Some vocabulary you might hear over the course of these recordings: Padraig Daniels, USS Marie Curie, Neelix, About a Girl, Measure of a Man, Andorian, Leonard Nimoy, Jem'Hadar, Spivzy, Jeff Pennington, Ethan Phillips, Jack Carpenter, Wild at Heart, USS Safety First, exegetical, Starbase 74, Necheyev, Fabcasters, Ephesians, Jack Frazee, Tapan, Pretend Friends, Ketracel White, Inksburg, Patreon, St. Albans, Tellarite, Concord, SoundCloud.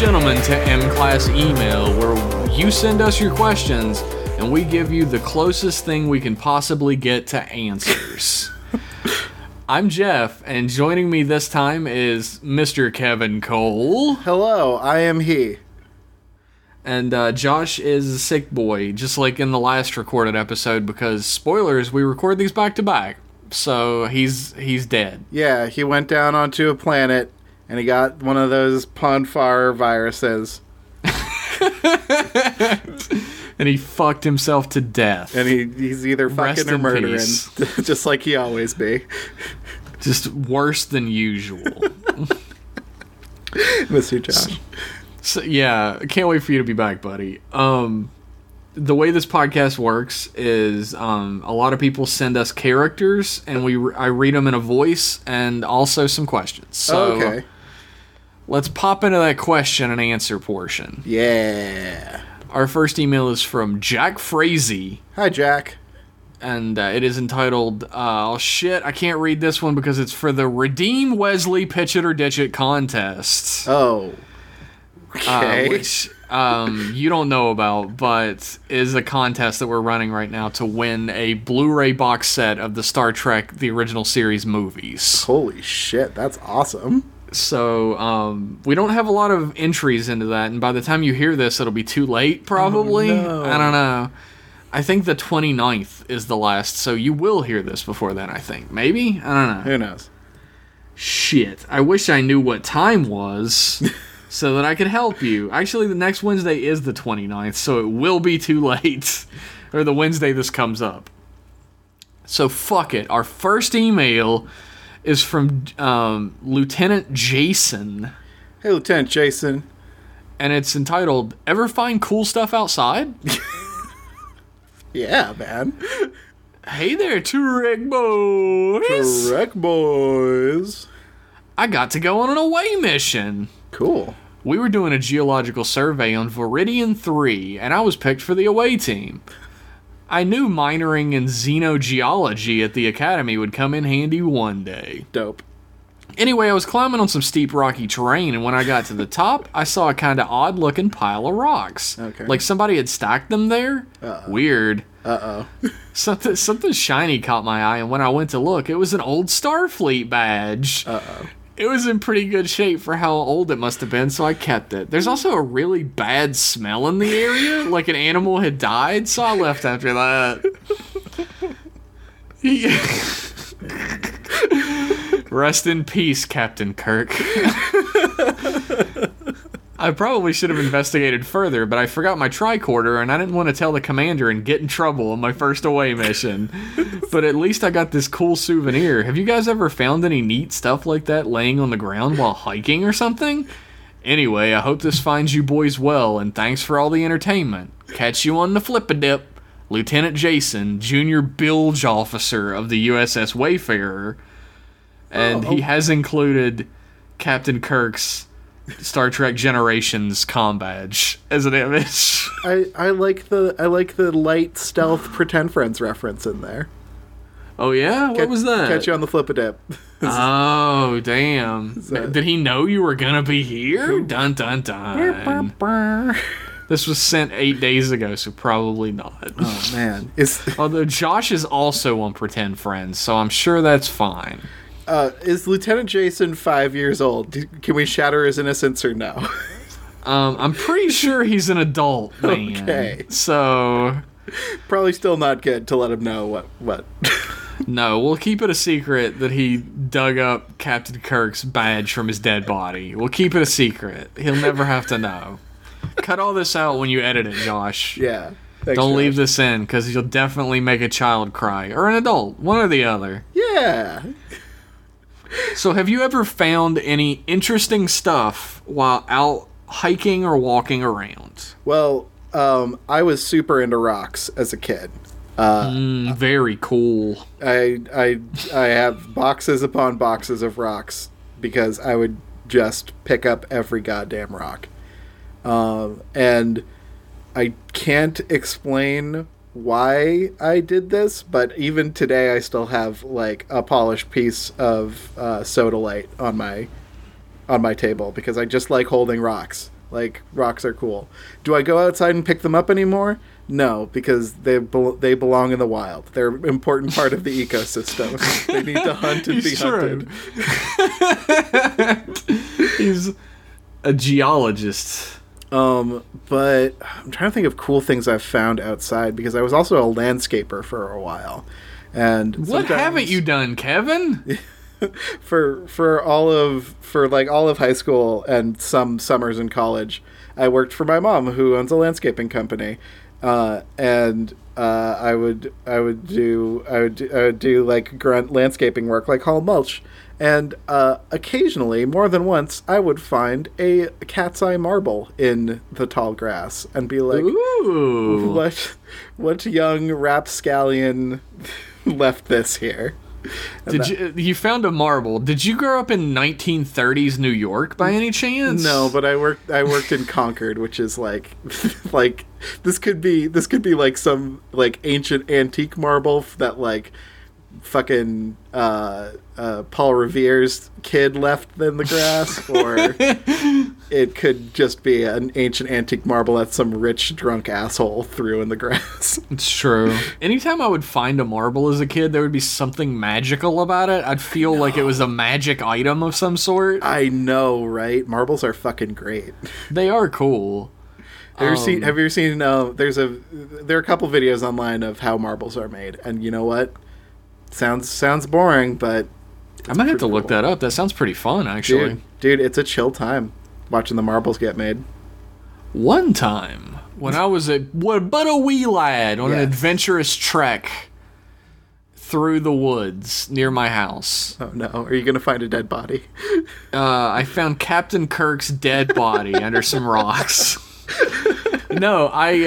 gentlemen, to M-Class Email, where you send us your questions and we give you the closest thing we can possibly get to answers. I'm Jeff, and joining me this time is Mr. Kevin Cole. Hello, I am he. And Josh is a sick boy, just like in the last recorded episode, because, spoilers, we record these back to back. So he's dead. Yeah, he went down onto a planet, and he got one of those Ponfire viruses. And he fucked himself to death. And he's either fucking or murdering, just like he always be. Just worse than usual. Miss you, Josh. So, yeah, can't wait for you to be back, buddy. The way this podcast works is a lot of people send us characters, and I read them in a voice, and also some questions. So, okay. Let's pop into that question and answer portion. Yeah. Our first email is from Jack Frazee. Hi, Jack. And it is entitled, oh shit, I can't read this one because it's for the Redeem Wesley Pitch It or Ditch It contest. Oh. Okay. Which you don't know about, but is a contest that we're running right now to win a Blu-ray box set of the Star Trek, the original series movies. Holy shit, that's awesome. So we don't have a lot of entries into that, and by the time you hear this, it'll be too late, probably. Oh, no. I don't know. I think the 29th is the last, so you will hear this before then, I think. Maybe? I don't know. Who knows? Shit. I wish I knew what time was. So that I could help you. Actually, the next Wednesday is the 29th, so it will be too late. Or the Wednesday this comes up. So fuck it. Our first email is from Lieutenant Jason. Hey, Lieutenant Jason. And it's entitled, Ever Find Cool Stuff Outside? Yeah, man. Hey there, Trek boys. Trek boys. I got to go on an away mission. Cool. We were doing a geological survey on Viridian 3, and I was picked for the away team. I knew minoring in xenogeology at the academy would come in handy one day. Dope. Anyway, I was climbing on some steep rocky terrain, and when I got to the top, I saw a kind of odd-looking pile of rocks. Okay. Like somebody had stacked them there. Uh-oh. Weird. Uh-oh. Something shiny caught my eye, and when I went to look, it was an old Starfleet badge. Uh-oh. It was in pretty good shape for how old it must have been, so I kept it. There's also a really bad smell in the area, like an animal had died, so I left after that. Yeah. Rest in peace, Captain Kirk. I probably should have investigated further, but I forgot my tricorder, and I didn't want to tell the commander and get in trouble on my first away mission. But at least I got this cool souvenir. Have you guys ever found any neat stuff like that laying on the ground while hiking or something? Anyway, I hope this finds you boys well, and thanks for all the entertainment. Catch you on the flip-a-dip. Lieutenant Jason, Junior Bilge Officer of the USS Wayfarer. And he has included Captain Kirk's Star Trek Generations comm badge as an image. I like the light stealth Pretend Friends reference in there. Oh yeah, what was that? Catch you on the flip-a-dip. Oh damn! Did he know you were gonna be here? Dun dun dun. This was sent 8 days ago, so probably not. Oh man! Although Josh is also on Pretend Friends, so I'm sure that's fine. Is Lieutenant Jason 5 years old? Can we shatter his innocence or no? I'm pretty sure he's an adult, man. Okay. So probably still not good to let him know what. No, we'll keep it a secret that he dug up Captain Kirk's badge from his dead body. We'll keep it a secret. He'll never have to know. Cut all this out when you edit it, Josh. Yeah. Thanks, Don't Josh. Leave this in, because you'll definitely make a child cry. Or an adult. One or the other. Yeah. So have you ever found any interesting stuff while out hiking or walking around? Well, I was super into rocks as a kid. Very cool. I have boxes upon boxes of rocks because I would just pick up every goddamn rock. And I can't explain why I did this, but even today I still have like a polished piece of sodalite on my table because I just like holding rocks. Like, rocks are cool. Do I go outside and pick them up anymore? No, because they belong in the wild. They're an important part of the ecosystem. They need to hunt and be hunted. He's a geologist. But I'm trying to think of cool things I've found outside, because I was also a landscaper for a while. And what haven't you done, Kevin? for all of high school and some summers in college, I worked for my mom, who owns a landscaping company, and I would do like grunt landscaping work, like haul mulch, and occasionally, more than once, I would find a cat's eye marble in the tall grass and be like, "Ooh, what young rapscallion left this here?" And you found a marble. Did you grow up in 1930s New York by any chance? No, but I worked in Concord, which is like like this could be like some like ancient antique marble that like fucking Paul Revere's kid left in the grass, or it could just be an ancient antique marble that some rich drunk asshole threw in the grass. It's true. Anytime I would find a marble as a kid, there would be something magical about it. I'd feel like it was a magic item of some sort. I know, right? Marbles are fucking great. They are cool. Have you ever seen? There are a couple videos online of how marbles are made, and you know what? Sounds boring, but I might have to look that up. That sounds pretty fun, actually. Dude, it's a chill time watching the marbles get made. One time, when I was a wee lad on an adventurous trek through the woods near my house. Oh no, are you going to find a dead body? I found Captain Kirk's dead body under some rocks. No, I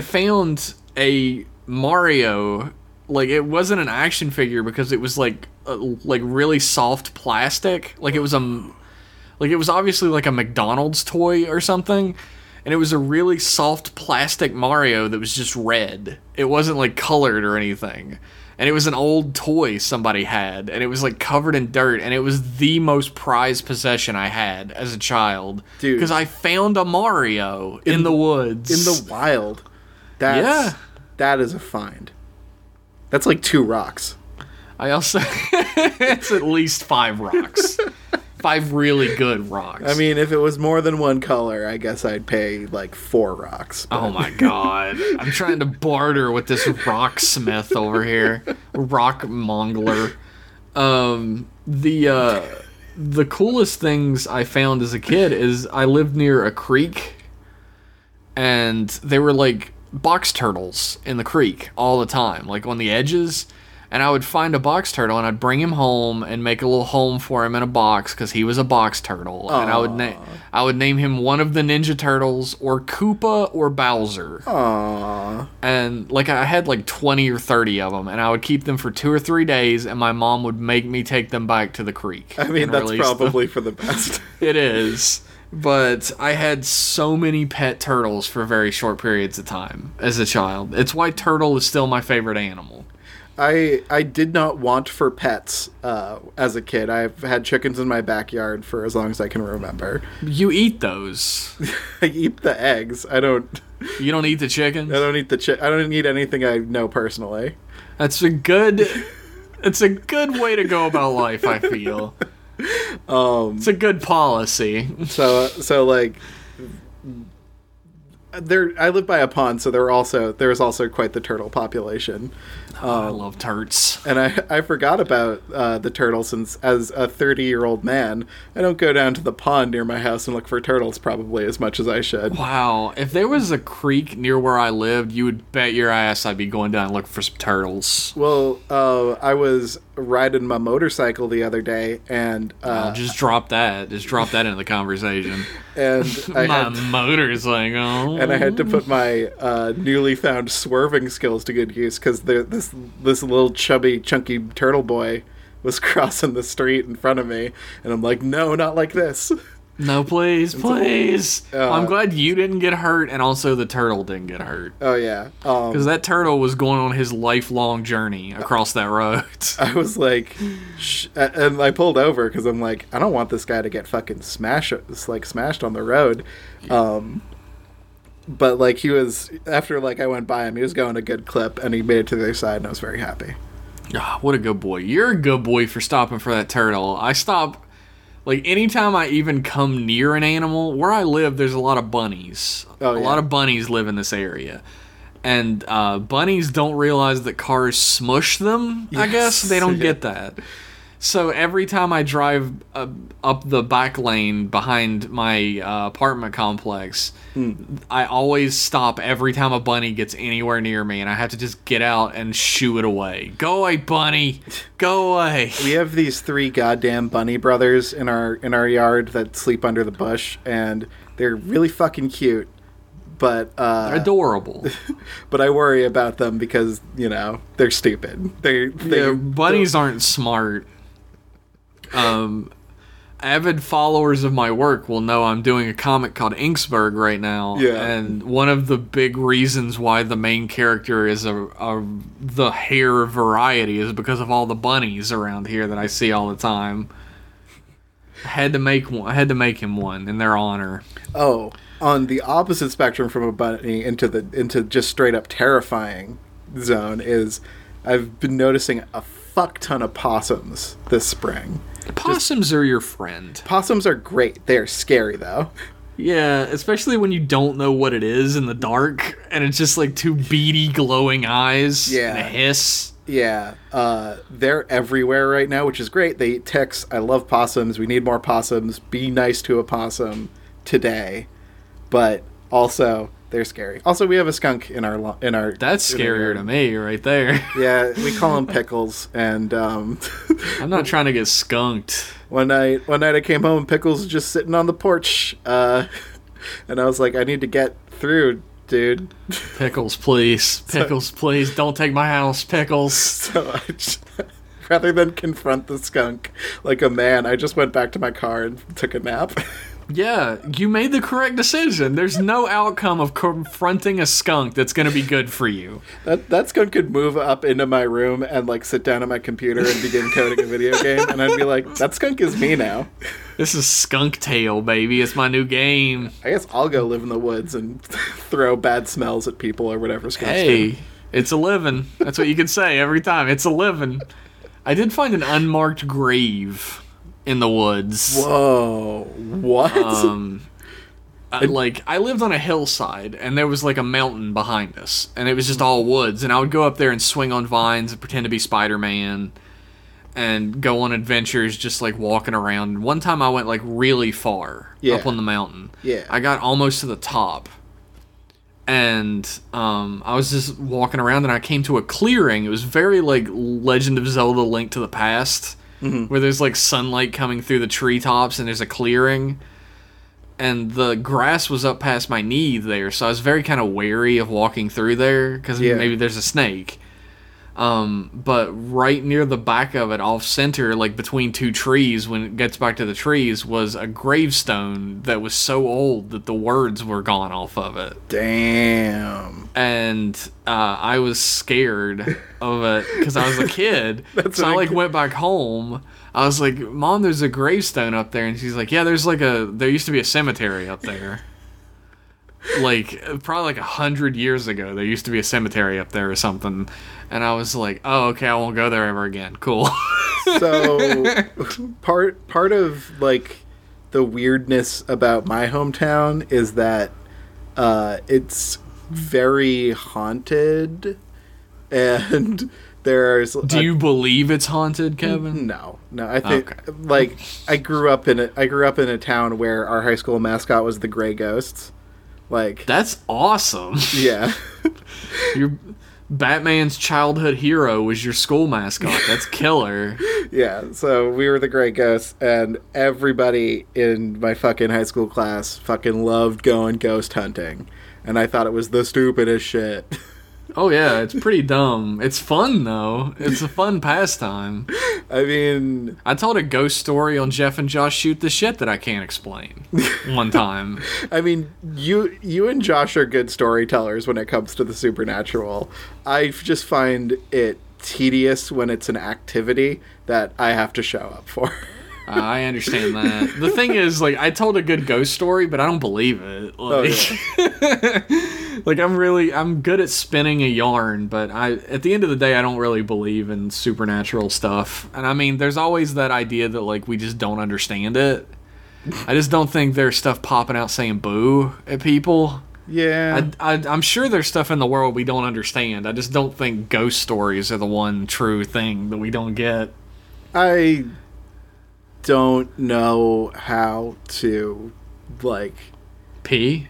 found a Mario. Like, it wasn't an action figure because it was like really soft plastic. It was obviously like a McDonald's toy or something, and it was a really soft plastic Mario that was just red. It wasn't like colored or anything, and it was an old toy somebody had, and it was like covered in dirt, and it was the most prized possession I had as a child, dude, because I found a Mario in the woods, in the wild. That is a find. That's like 2 rocks. I also... it's at least 5 rocks. 5 really good rocks. I mean, if it was more than one color, I guess I'd pay like 4 rocks. But... oh my god. I'm trying to barter with this rocksmith over here. Rock mongler. The coolest things I found as a kid is I lived near a creek, and they were like... box turtles in the creek all the time, like on the edges, and I would find a box turtle and I'd bring him home and make a little home for him in a box because he was a box turtle. Aww. And I would name him one of the Ninja Turtles or Koopa or Bowser. Aww. And like I had like 20 or 30 of them, and I would keep them for 2 or 3 days, and my mom would make me take them back to the creek. I mean, that's probably for the best. It is. But I had so many pet turtles for very short periods of time as a child. It's why turtle is still my favorite animal. I did not want for pets as a kid. I've had chickens in my backyard for as long as I can remember. You eat those. I eat the eggs. I don't... You don't eat the chickens? I don't eat the I don't eat anything I know personally. That's a good... it's a good way to go about life, I feel. It's a good policy. So like there, I live by a pond, so there was also quite the turtle population. I love turts, and I forgot about the turtles. Since as a 30-year-old man, I don't go down to the pond near my house and look for turtles probably as much as I should. Wow, if there was a creek near where I lived, you would bet your ass I'd be going down and looking for some turtles. Well, I was riding my motorcycle the other day, and just drop that into the conversation. And motorcycle, and I had to put my newly found swerving skills to good use, because this little chubby chunky turtle boy was crossing the street in front of me, and I'm like, no, not like this. No, please, please. I'm glad you didn't get hurt, and also the turtle didn't get hurt. Oh, yeah. Because that turtle was going on his lifelong journey across that road. I was like... and I pulled over, because I'm like, I don't want this guy to get fucking smashed on the road. But, like, he was... After, like, I went by him, he was going a good clip, and he made it to the other side, and I was very happy. Oh, what a good boy. You're a good boy for stopping for that turtle. I stop... Like, anytime I even come near an animal, where I live, there's a lot of bunnies. Oh, yeah. A lot of bunnies live in this area. And bunnies don't realize that cars smush them, yes. I guess. They don't get that. So every time I drive up the back lane behind my apartment complex, I always stop every time a bunny gets anywhere near me, and I have to just get out and shoo it away. Go away, bunny! Go away! We have these three goddamn bunny brothers in our yard that sleep under the bush, and they're really fucking cute, but... they're adorable. But I worry about them because, you know, they're stupid. They're bunnies aren't smart. Avid followers of my work will know I'm doing a comic called Inksburg right now, yeah. And one of the big reasons why the main character is the hair variety is because of all the bunnies around here that I see all the time. I had to make him one in their honor. Oh, on the opposite spectrum from a bunny into just straight up terrifying zone is I've been noticing a fuck ton of possums this spring. Possums are your friend. Possums are great. They are scary though. Yeah, especially when you don't know what it is in the dark, and it's just like two beady glowing eyes and a hiss. Yeah, they're everywhere right now, which is great. They eat ticks. I love possums. We need more possums. Be nice to a possum today. But also, they're scary. Also, we have a skunk in our. That's scarier to me, right there. Yeah, we call him Pickles, and I'm not trying to get skunked. One night, I came home and Pickles was just sitting on the porch, and I was like, I need to get through, dude. Pickles, please, Pickles, please, don't take my house, Pickles. So I just, rather than confront the skunk like a man, I just went back to my car and took a nap. Yeah, you made the correct decision. There's no outcome of confronting a skunk that's going to be good for you. That skunk could move up into my room and, like, sit down at my computer and begin coding a video game, and I'd be like, that skunk is me now. This is Skunk Tale, baby. It's my new game. I guess I'll go live in the woods and throw bad smells at people or whatever skunks do. Hey, it's a living. That's what you can say every time. It's a living. I did find an unmarked grave in the woods. Whoa. What? I lived on a hillside, and there was, like, a mountain behind us, and it was just all woods, and I would go up there and swing on vines and pretend to be Spider-Man and go on adventures just, like, walking around. And one time I went, like, really far up on the mountain. Yeah. I got almost to the top, and I was just walking around, and I came to a clearing. It was very, like, Legend of Zelda Link to the Past. Mm-hmm. Where there's, like, sunlight coming through the treetops, and there's a clearing, and the grass was up past my knee there, so I was very kind of wary of walking through there, because maybe there's a snake. But right near the back of it, off center, like between two trees, when it gets back to the trees, was a gravestone that was so old that the words were gone off of it. Damn. And I was scared of it because I was a kid. So I went back home. I was like, Mom, there's a gravestone up there. And she's like, yeah, there used to be a cemetery up there. Like, probably like 100 years ago, there used to be a cemetery up there or something. And I was like, oh, okay, I won't go there ever again. Cool. So part of, like, the weirdness about my hometown is that it's very haunted, and there's... Do you believe it's haunted, Kevin? No. I think I grew up in a town where our high school mascot was the Gray Ghosts. Like, that's awesome. Yeah. Your Batman's childhood hero was your school mascot. That's killer. Yeah, so we were the Gray Ghosts, and everybody in my fucking high school class fucking loved going ghost hunting, and I thought it was the stupidest shit. Oh yeah, it's pretty dumb. It's fun though. It's a fun pastime. I mean, I told a ghost story on Jeff and Josh Shoot the Shit that I can't explain one time. I mean, you and Josh are good storytellers when it comes to the supernatural. I just find it tedious when it's an activity that I have to show up for. I understand that. The thing is, like, I told a good ghost story, but I don't believe it. Like, oh, yeah. Like, I'm good at spinning a yarn, but at the end of the day, I don't really believe in supernatural stuff. And I mean, there's always that idea that, like, we just don't understand it. I just don't think there's stuff popping out saying boo at people. Yeah. I'm sure there's stuff in the world we don't understand. I just don't think ghost stories are the one true thing that we don't get. I don't know how to, like, pee.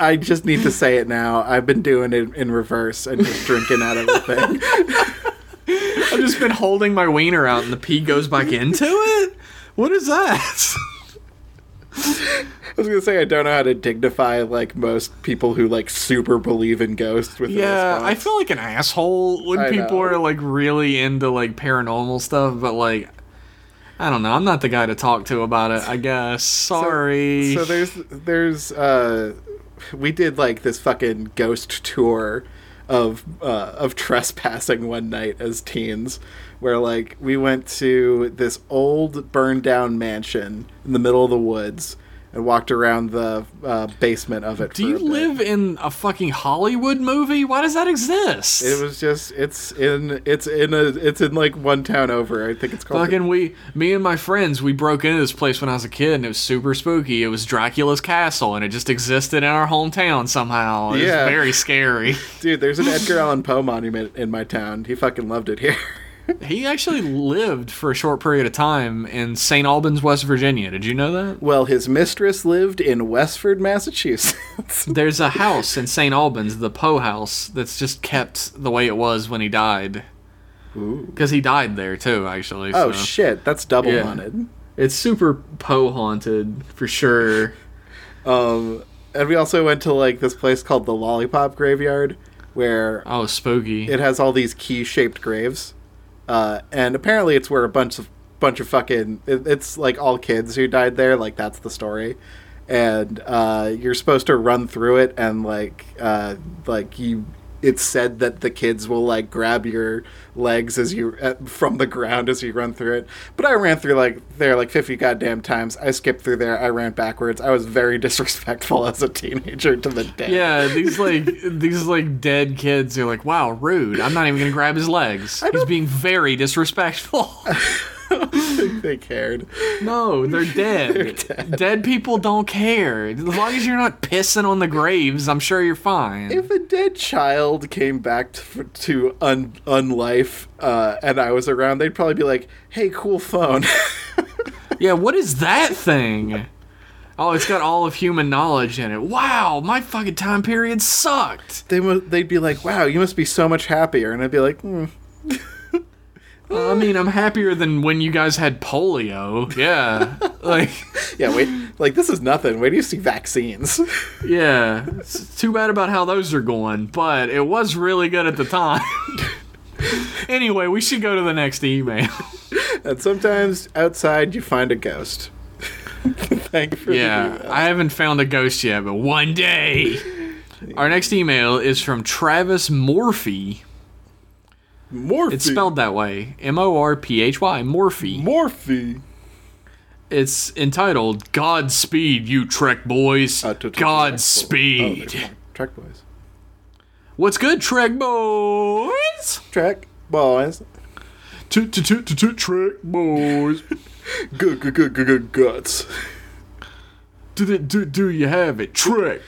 I just need to say it now. I've been doing it in reverse and just drinking out of the thing. I've just been holding my wiener out and the pee goes back into it? What is that? I was gonna say I don't know how to dignify, like, most people who, like, super believe in ghosts with a response. I feel like an asshole when people are, like, really into, like, paranormal stuff, but, like, I don't know, I'm not the guy to talk to about it, I guess. Sorry. So there's we did, like, this fucking ghost tour of trespassing one night as teens, where, like, we went to this old burned down mansion in the middle of the woods and walked around the basement of it. Do you live in a fucking Hollywood movie? Why does that exist? It was just it's in like one town over. I think it's called. Fucking me and my friends, we broke into this place when I was a kid and it was super spooky. It was Dracula's castle and it just existed in our hometown somehow. It was very scary. Dude, there's an Edgar Allan Poe monument in my town. He fucking loved it here. He actually lived for a short period of time in St. Albans, West Virginia. Did you know that? Well, his mistress lived in Westford, Massachusetts. There's a house in St. Albans, the Poe house, that's just kept the way it was when he died. Because he died there, too, actually. Oh, so. Shit. That's double haunted. It's super Poe haunted, for sure. And we also went to, like, this place called the Lollipop Graveyard, where... Oh, spooky. It has all these key-shaped graves. And apparently it's where a bunch of fucking... It's, like, all kids who died there. Like, that's the story. And you're supposed to run through it, and, like you... It's said that the kids will, like, grab your legs as you from the ground as you run through it. But I ran through, like, there, like, 50 goddamn times. I skipped through there. I ran backwards. I was very disrespectful as a teenager to the dead. Yeah, these, like, dead kids are like, wow, rude. I'm not even going to grab his legs. He's being very disrespectful. I don't think they cared. No, they're dead. Dead people don't care. As long as you're not pissing on the graves, I'm sure you're fine. If a dead child came back to unlife and I was around, they'd probably be like, hey, cool phone. Yeah, what is that thing? Oh, it's got all of human knowledge in it. Wow, my fucking time period sucked. They'd be like, wow, you must be so much happier. And I'd be like, I mean, I'm happier than when you guys had polio. Yeah. Like, yeah, wait. Like, this is nothing. Where do you see vaccines? Yeah. It's too bad about how those are going, but it was really good at the time. Anyway, we should go to the next email. And sometimes outside you find a ghost. Thankfully. Yeah. I haven't found a ghost yet, but one day. Our next email is from Travis Morphy. Morphy. It's spelled that way. Morphy. Morphy. Morphy. It's entitled, Godspeed, you Trek boys. Godspeed. Trek, Trek boys. What's good, Trek boys? Trek boys. Trek boys. Guts. Do you have it, Trek?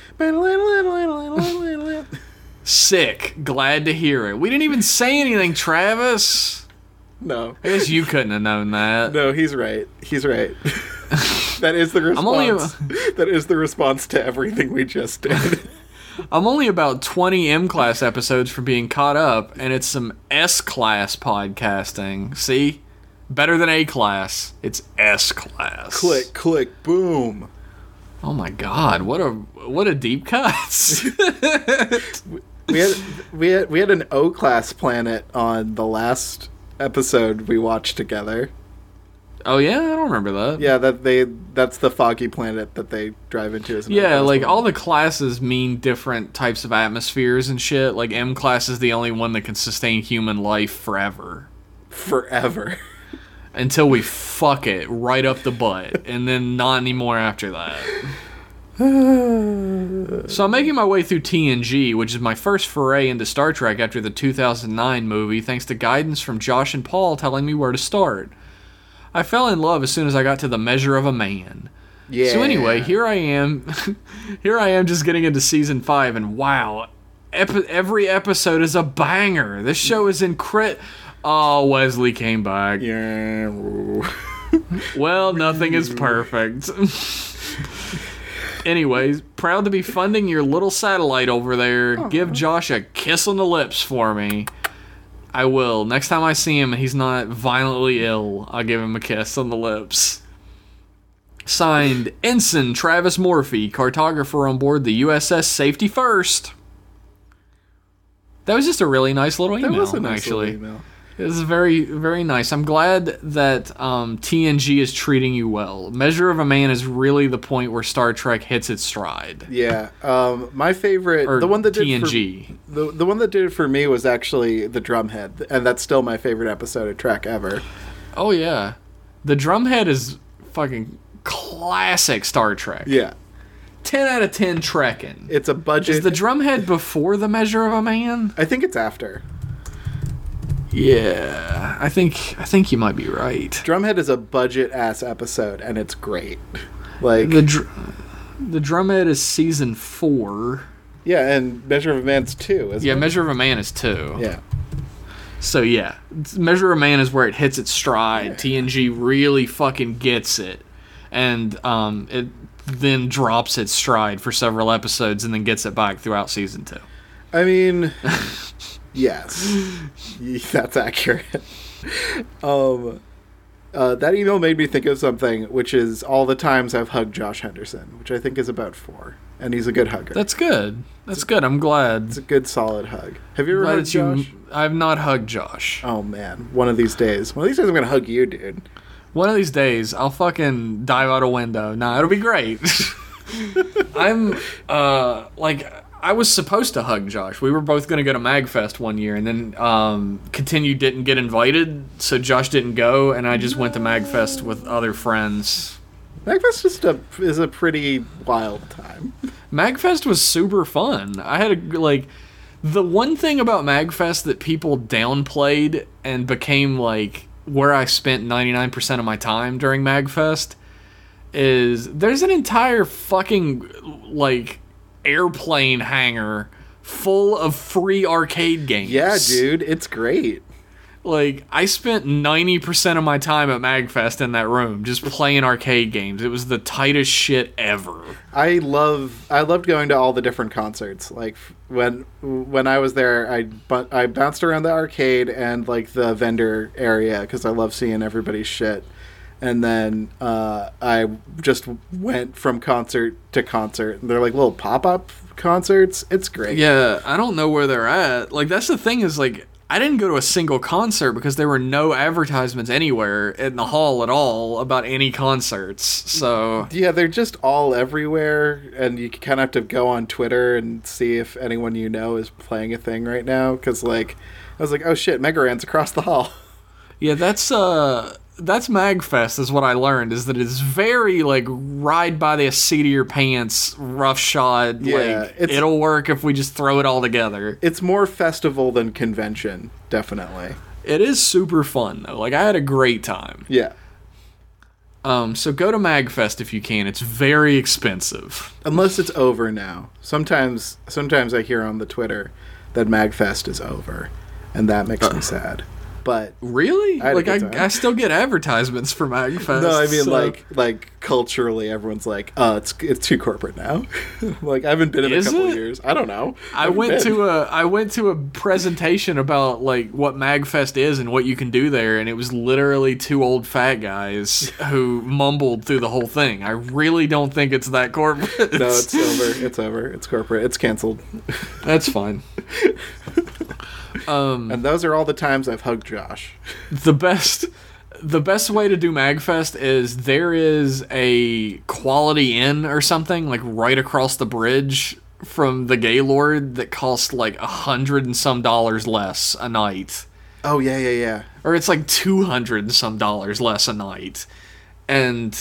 Sick. Glad to hear it. We didn't even say anything, Travis. No. I guess you couldn't have known that. No, he's right. He's right. That is the response. That is the response to everything we just did. I'm only about 20 M-Class episodes from being caught up, and it's some S-Class podcasting. See? Better than A-Class. It's S-Class. Click, click, boom. Oh my God! What a deep cut. we had an O class planet on the last episode we watched together. Oh yeah, I don't remember that. Yeah, that's the foggy planet that they drive into. As an O-class like planet. All the classes mean different types of atmospheres and shit. Like M class is the only one that can sustain human life forever. Until we fuck it right up the butt, and then not anymore after that. So I'm making my way through TNG, which is my first foray into Star Trek after the 2009 movie, thanks to guidance from Josh and Paul telling me where to start. I fell in love as soon as I got to the Measure of a Man. Yeah. So anyway, here I am just getting into Season 5, and wow, every episode is a banger. This show is incredible. Oh, Wesley came back. Yeah. Well, nothing is perfect. Anyways, proud to be funding your little satellite over there. Aww. Give Josh a kiss on the lips for me. I will. Next time I see him and he's not violently ill, I'll give him a kiss on the lips. Signed, Ensign Travis Morphy, cartographer on board the USS Safety First. That was just a really nice little email, That was a nice little email. It was very, very nice. I'm glad that TNG is treating you well. Measure of a Man is really the point where Star Trek hits its stride. Yeah. My favorite... Or the one that did TNG. The one that did it for me was actually The Drumhead, and that's still my favorite episode of Trek ever. Oh, yeah. The Drumhead is fucking classic Star Trek. Yeah. 10 out of 10 trekking. It's a budget... Is The Drumhead before The Measure of a Man? I think it's after. Yeah, I think you might be right. Drumhead is a budget ass episode, and it's great. Like the Drumhead is season 4. Yeah, and Measure of a Man's 2. Isn't it? Measure of a Man is 2. Yeah. So yeah, Measure of a Man is where it hits its stride. Yeah. TNG really fucking gets it, and it then drops its stride for several episodes, and then gets it back throughout season 2. I mean. Yes, that's accurate. That email made me think of something, which is all the times I've hugged Josh Henderson, which I think is about 4, and he's a good hugger. That's good. That's good. I'm glad. It's a good, solid hug. Have you ever hugged Josh? I've not hugged Josh. Oh, man. One of these days I'm going to hug you, dude. One of these days, I'll fucking dive out a window. Nah, it'll be great. I'm, I was supposed to hug Josh. We were both going to go to Magfest one year, and then Continue didn't get invited, so Josh didn't go, and I just went to Magfest with other friends. Magfest is a pretty wild time. Magfest was super fun. I had the one thing about Magfest that people downplayed and became where I spent 99% of my time during Magfest is there's an entire fucking airplane hangar full of free arcade games. Yeah, dude, it's great. I spent 90% of my time at MagFest in that room just playing arcade games. It was the tightest shit ever. I loved going to all the different concerts. When I was there, I bounced around the arcade and the vendor area because I love seeing everybody's shit. And then I just went from concert to concert. They're little pop-up concerts. It's great. Yeah, I don't know where they're at. That's the thing is, I didn't go to a single concert because there were no advertisements anywhere in the hall at all about any concerts. So yeah, they're just all everywhere, and you kind of have to go on Twitter and see if anyone you know is playing a thing right now. Because I was like, oh shit, Megaran's across the hall. Yeah, that's MagFest is what I learned, is that it's very ride by the seat of your pants, roughshod. Yeah, it'll work if we just throw it all together. It's more festival than convention, definitely. It is super fun though. I had a great time. Yeah. So go to MagFest if you can. It's very expensive. Unless it's over now. Sometimes I hear on the Twitter that MagFest is over, and that makes me sad. But really, I still get advertisements for Magfest. No, I mean so. like culturally, everyone's like, it's too corporate now. Like I haven't been in a couple of years. I don't know. I went to a presentation about like what Magfest is and what you can do there, and it was literally two old fat guys who mumbled through the whole thing. I really don't think it's that corporate. No, it's over. It's over. It's corporate. It's canceled. That's fine. And those are all the times I've hugged Josh. The best way to do Magfest is there is a Quality Inn or something like right across the bridge from the Gaylord that costs like $100 and some less a night. Oh yeah. Or it's like $200 and some less a night, and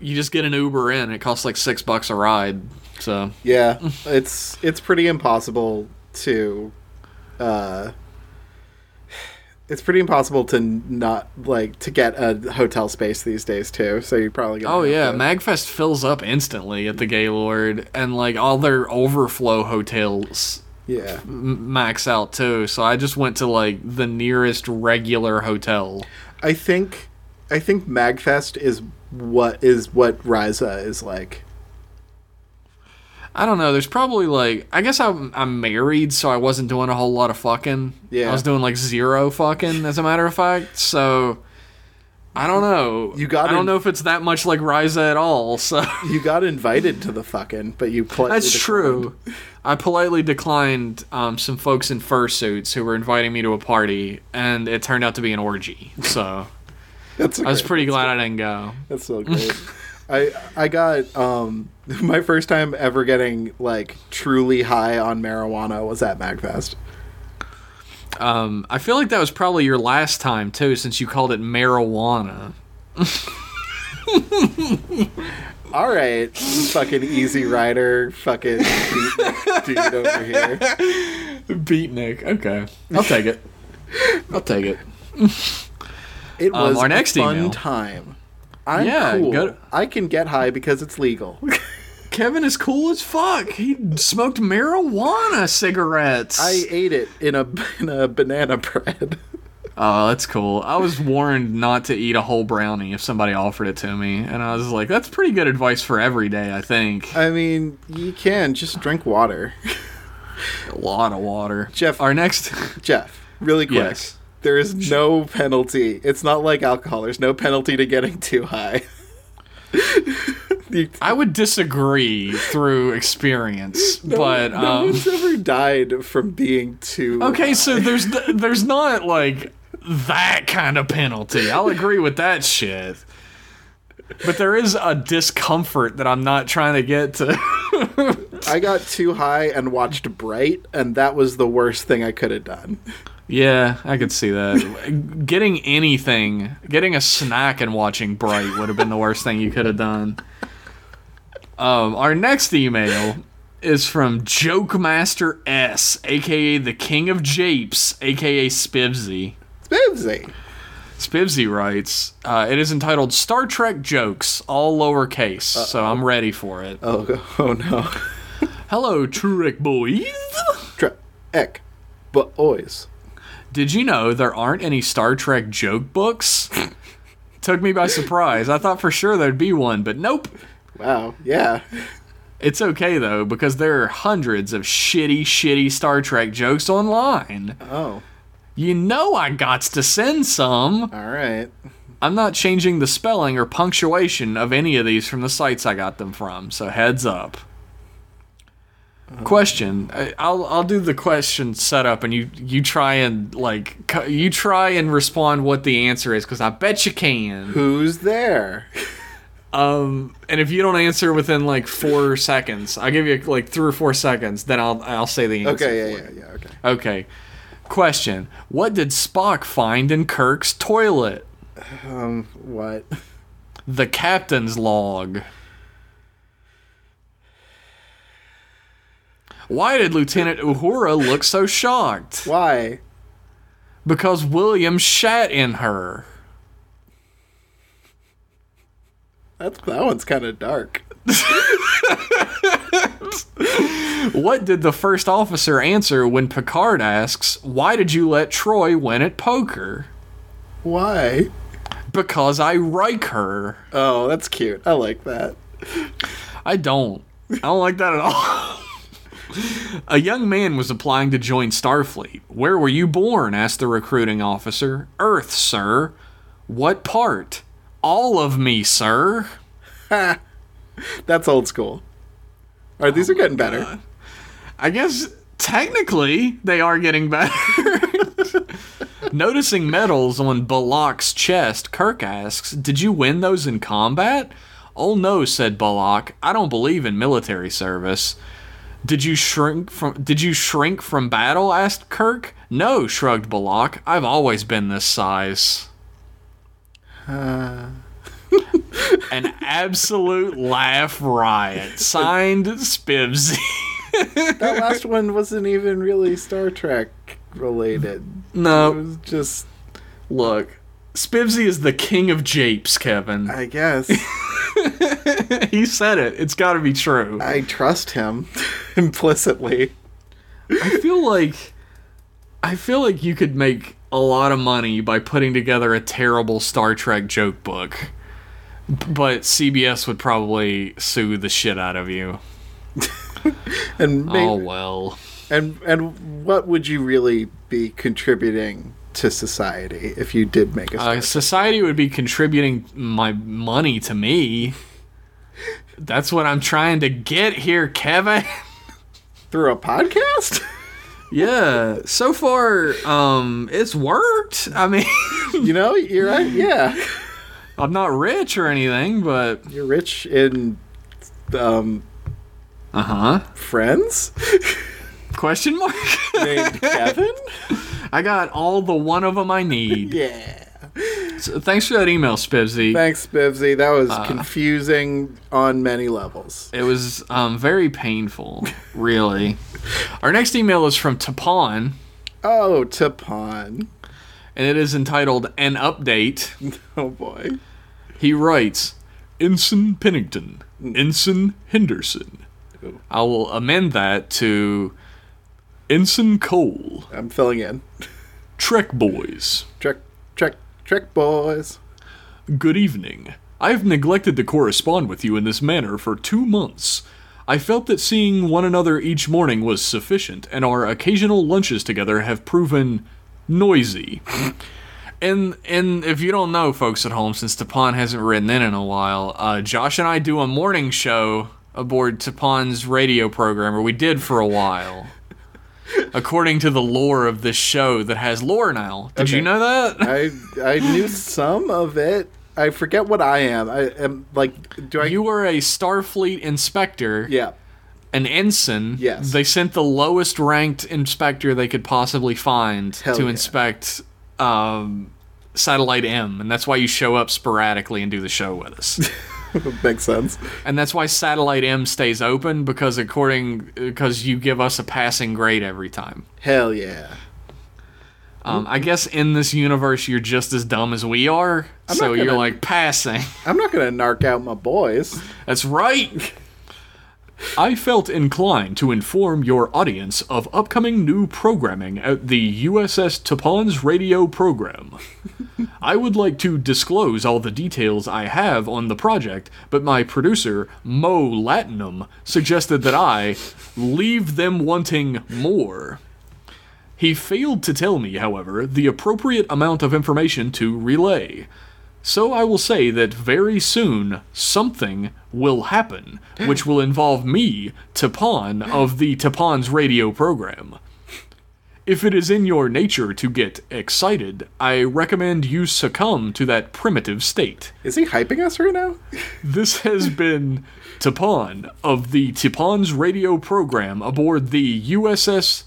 you just get an Uber in. It costs like $6 a ride. So yeah, it's pretty impossible to. It's pretty impossible to not like to get a hotel space these days too. So you probably gonna Magfest fills up instantly at the Gaylord, and like all their overflow hotels max out too. So I just went to like the nearest regular hotel. I think Magfest is what Riza is like. I don't know. There's probably like I guess I'm married, so I wasn't doing a whole lot of fucking. Yeah, I was doing like zero fucking, as a matter of fact. So I don't know. I don't know if it's that much like Riza at all. So you got invited to the fucking, but you politely declined. True. I politely declined some folks in fursuits who were inviting me to a party, and it turned out to be an orgy. So I was pretty glad I didn't go. That's so great. I got my first time ever getting like truly high on marijuana was at Magfest. I feel like that was probably your last time too, since you called it marijuana. All right, fucking Easy Rider, fucking beatnik dude over here. Beatnik, okay, I'll take it. I'll take it. It was our next a fun email. Time. I'm cool. I can get high because it's legal. Kevin is cool as fuck. He smoked marijuana cigarettes. I ate it in a banana bread. Oh, that's cool. I was warned not to eat a whole brownie if somebody offered it to me, and I was like, that's pretty good advice for every day, I think. I mean, you can just drink water. A lot of water. Jeff, really quick. Yes. There is no penalty. It's not like alcohol. There's no penalty to getting too high. I would disagree through experience, but no one's ever died from being too. Okay, high. So there's not like that kind of penalty. I'll agree with that shit, but there is a discomfort that I'm not trying to get to. I got too high and watched Bright, and that was the worst thing I could have done. Yeah, I could see that. Getting a snack and watching Bright would have been the worst thing you could have done. Our next email is from Joke Master S, a.k.a. the King of Japes, a.k.a. Spivzy. Spivzy writes, it is entitled Star Trek Jokes, all lowercase, so I'm ready for it. Oh no. Hello, Trek boys. Trek boys. Did you know there aren't any Star Trek joke books? Took me by surprise. I thought for sure there'd be one, but nope. Wow, yeah. It's okay, though, because there are hundreds of shitty Star Trek jokes online. Oh. You know I gots to send some. All right. I'm not changing the spelling or punctuation of any of these from the sites I got them from, so heads up. Question. I'll do the question setup, and you try and respond what the answer is, because I bet you can. Who's there? And if you don't answer within like 4 seconds, I'll give you like 3 or 4 seconds. Then I'll say the answer. Okay. Yeah. Okay. Question. What did Spock find in Kirk's toilet? What? The captain's log. Why did Lieutenant Uhura look so shocked? Why? Because William shat in her. That one's kind of dark. What did the first officer answer when Picard asks, "Why did you let Troy win at poker?" Why? Because I like her. Oh, that's cute. I like that. I don't like that at all. A young man was applying to join Starfleet. "Where were you born?" asked the recruiting officer. "Earth, sir." "What part?" "All of me, sir." Ha! That's old school. All right, these are getting better. I guess technically they are getting better. Noticing medals on Balak's chest, Kirk asks, "Did you win those in combat?" "Oh no," said Balak. "I don't believe in military service." Did you shrink from battle?" asked Kirk. "No," shrugged Balak. "I've always been this size." An absolute laugh riot. Signed, Spivzy. That last one wasn't even really Star Trek related. No. It was just... Look, Spivzy is the king of japes, Kevin. I guess. He said it. It's got to be true. I trust him implicitly. I feel like you could make a lot of money by putting together a terrible Star Trek joke book. But CBS would probably sue the shit out of you. And maybe, oh well. And what would you really be contributing to society if you did make a society would be contributing my money to me. That's what I'm trying to get here, Kevin. Through a podcast? Yeah, so far it's worked. I mean, you know, you're right. Yeah. I'm not rich or anything, but... You're rich in, friends? Question mark? Named Kevin? I got all the one of them I need. Yeah. So thanks for that email, Spivzy. Thanks, Spivzy. That was confusing on many levels. It was very painful, really. Our next email is from Tapan. Oh, Tapan. And it is entitled, "An Update." Oh, boy. He writes, "Ensign Pennington, Ensign Henderson." Ooh. I will amend that to Ensign Cole. I'm filling in. "Trek boys." Trek boys. "Good evening. I have neglected to correspond with you in this manner for 2 months. I felt that seeing one another each morning was sufficient, and our occasional lunches together have proven... noisy." And if you don't know, folks at home, since Tapan hasn't written in a while, Josh and I do a morning show aboard Tapan's radio program, or we did for a while, according to the lore of this show that has lore now. Did you know that? I knew some of it. I forget what I am. You were a Starfleet inspector. Yeah. An ensign. Yes. They sent the lowest ranked inspector they could possibly find inspect Satellite M, and that's why you show up sporadically and do the show with us. Makes sense. And that's why Satellite M stays open, because you give us a passing grade every time. Hell yeah. I guess in this universe you're just as dumb as we are, you're like passing. I'm not gonna narc out my boys. That's right. "I felt inclined to inform your audience of upcoming new programming at the USS Tapan's radio program. I would like to disclose all the details I have on the project, but my producer, Mo Latinum, suggested that I leave them wanting more. He failed to tell me, however, the appropriate amount of information to relay. So I will say that very soon, something will happen, which will involve me, Tapan, of the Tapan's radio program. If it is in your nature to get excited, I recommend you succumb to that primitive state." Is he hyping us right now? "This has been Tapan of the Tapan's radio program aboard the USS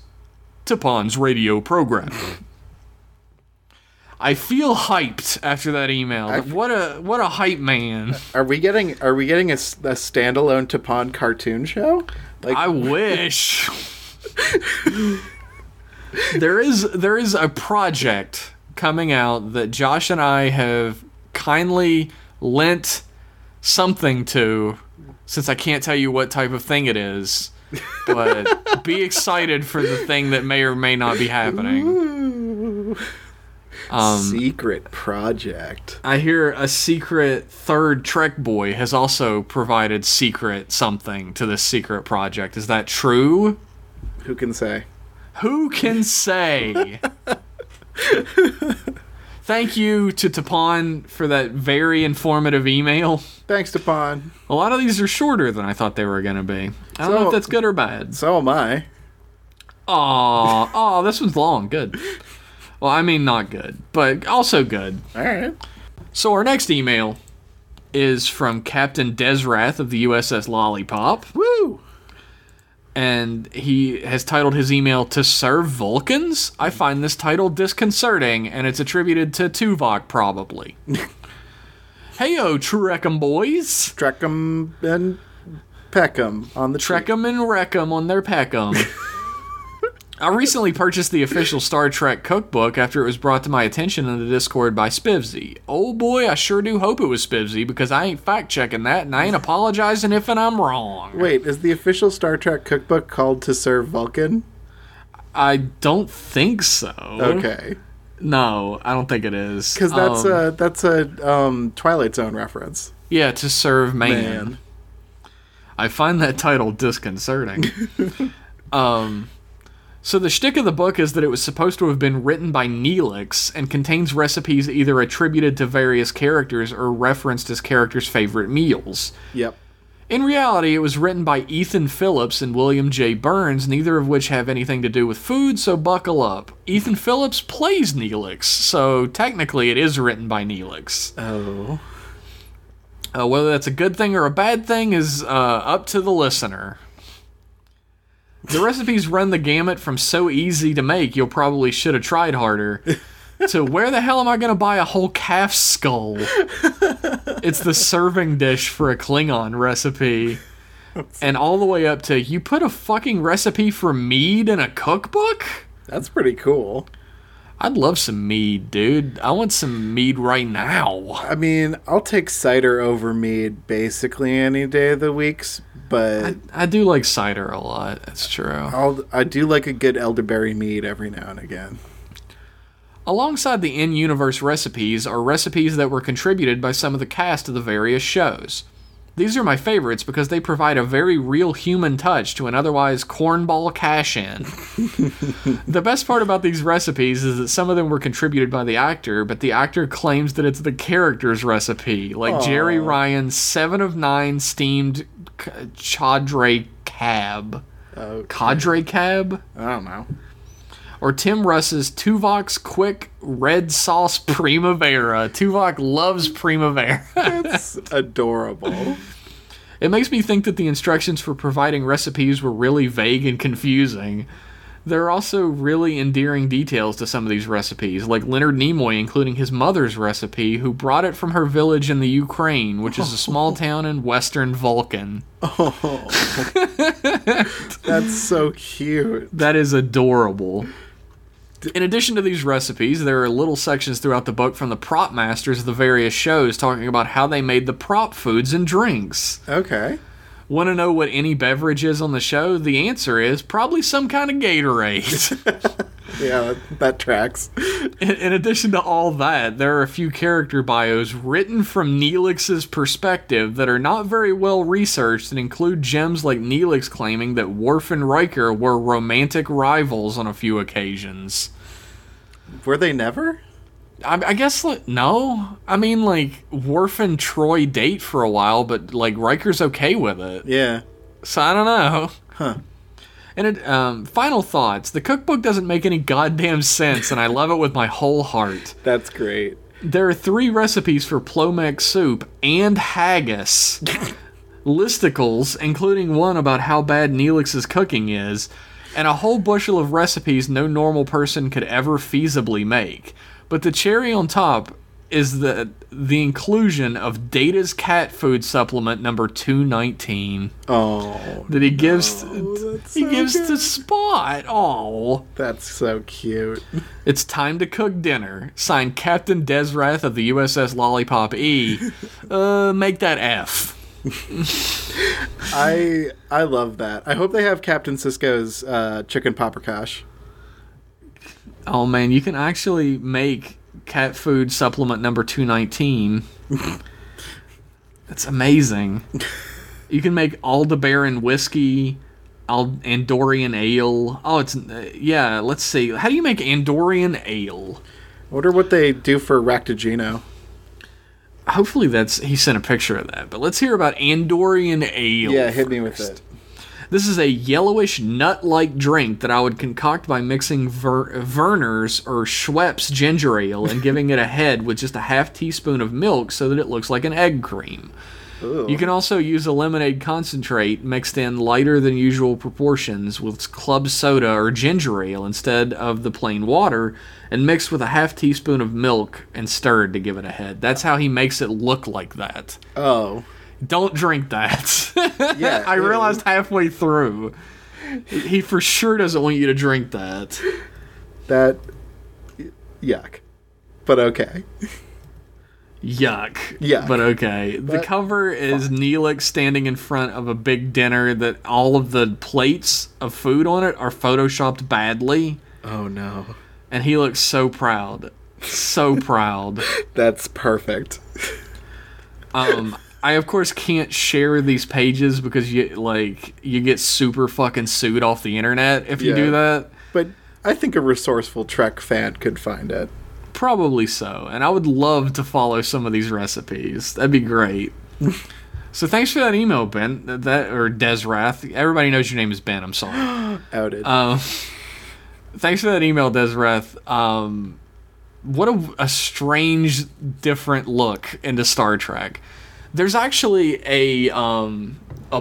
Tapan's radio program." I feel hyped after that email. What a hype man! Are we getting a standalone Tapan cartoon show? Like, I wish. There is a project coming out that Josh and I have kindly lent something to, since I can't tell you what type of thing it is, but be excited for the thing that may or may not be happening. Ooh. Secret project. I hear a secret third Trek boy has also provided secret something to this secret project. Is that true? Who can say? Who can say? Thank you to Tapan for that very informative email. Thanks, Tapan. A lot of these are shorter than I thought they were going to be. I don't know if that's good or bad. So am I. Aw, oh, this one's long. Good. Well, I mean, not good, but also good. All right. So our next email is from Captain Desrath of the USS Lollipop. Woo! And he has titled his email, To Serve Vulcans? I find this title disconcerting, and it's attributed to Tuvok, probably. Heyo, Trek'em boys. Trek'em and Peckham on the Trek'em and Wreck'em on their Peckham. I recently purchased the official Star Trek cookbook after it was brought to my attention in the Discord by Spivzy. Oh boy, I sure do hope it was Spivzy, because I ain't fact-checking that, and I ain't apologizing if and I'm wrong. Wait, is the official Star Trek cookbook called To Serve Vulcan? I don't think so. Okay. No, I don't think it is. Because that's a Twilight Zone reference. Yeah, To Serve Man. I find that title disconcerting. So the shtick of the book is that it was supposed to have been written by Neelix and contains recipes either attributed to various characters or referenced as characters' favorite meals. Yep. In reality, it was written by Ethan Phillips and William J. Burns, neither of which have anything to do with food, so buckle up. Ethan Phillips plays Neelix, so technically it is written by Neelix. Oh. Whether that's a good thing or a bad thing is up to the listener. The recipes run the gamut from so easy to make, you'll probably should have tried harder, to where the hell am I going to buy a whole calf skull? It's the serving dish for a Klingon recipe. And all the way up to, you put a fucking recipe for mead in a cookbook? That's pretty cool. I'd love some mead, dude. I want some mead right now. I mean, I'll take cider over mead basically any day of the week, but... I do like cider a lot, that's true. I do like a good elderberry mead every now and again. Alongside the in-universe recipes are recipes that were contributed by some of the cast of the various shows. These are my favorites because they provide a very real human touch to an otherwise cornball cash-in. The best part about these recipes is that some of them were contributed by the actor, but the actor claims that it's the character's recipe, like aww. Jerry Ryan's 7 of 9 steamed cadre cab. Okay. Cadre cab? I don't know. Or Tim Russ's Tuvok's Quick Red Sauce Primavera. Tuvok loves Primavera. That's adorable. It makes me think that the instructions for providing recipes were really vague and confusing. There are also really endearing details to some of these recipes, like Leonard Nimoy, including his mother's recipe, who brought it from her village in the Ukraine, which is a small town in Western Vulcan. Oh. That's so cute. That is adorable. In addition to these recipes, there are little sections throughout the book from the prop masters of the various shows talking about how they made the prop foods and drinks. Okay. Want to know what any beverage is on the show? The answer is probably some kind of Gatorade. Yeah, that tracks. In addition to all that, there are a few character bios written from Neelix's perspective that are not very well researched and include gems like Neelix claiming that Worf and Riker were romantic rivals on a few occasions. Were they never? I guess, like, no. I mean, like, Worf and Troy date for a while, but, like, Riker's okay with it. Yeah. So, I don't know. Huh. And final thoughts. The cookbook doesn't make any goddamn sense, and I love it with my whole heart. That's great. There are 3 recipes for Plomek soup and haggis. Listicles, including one about how bad Neelix's cooking is, and a whole bushel of recipes no normal person could ever feasibly make. But the cherry on top is the inclusion of Data's cat food supplement number 219. Oh, that he gives to Spot. Oh, that's so cute. It's time to cook dinner. Signed, Captain Desrath of the USS Lollipop E. Make that F. I love that. I hope they have Captain Sisko's chicken paprikash. Oh man, you can actually make cat food supplement number 219. That's amazing. You can make Aldebaran whiskey, Andorian ale. Oh, it's yeah. Let's see. How do you make Andorian ale? I wonder what they do for Ractigino. Hopefully that's he sent a picture of that. But let's hear about Andorian ale. Yeah, hit me with it. This is a yellowish nut-like drink that I would concoct by mixing Verner's or Schweppes ginger ale and giving it a head with just a half teaspoon of milk so that it looks like an egg cream. Ooh. You can also use a lemonade concentrate mixed in lighter than usual proportions with club soda or ginger ale instead of the plain water and mixed with a half teaspoon of milk and stirred to give it a head. That's how he makes it look like that. Oh. Don't drink that. Yeah, I realized halfway through. He for sure doesn't want you to drink that. That... yuck. But okay. Yuck. Yuck. But okay. But the cover is Neelix standing in front of a big dinner that all of the plates of food on it are photoshopped badly. Oh no. And he looks so proud. So proud. That's perfect. I of course can't share these pages because you get super fucking sued off the internet if you do that. But I think a resourceful Trek fan could find it. Probably so, and I would love to follow some of these recipes. That'd be great. So thanks for that email, Ben. Or Desrath. Everybody knows your name is Ben. I'm sorry. Outed. Thanks for that email, Desrath. What a strange, different look into Star Trek. There's actually a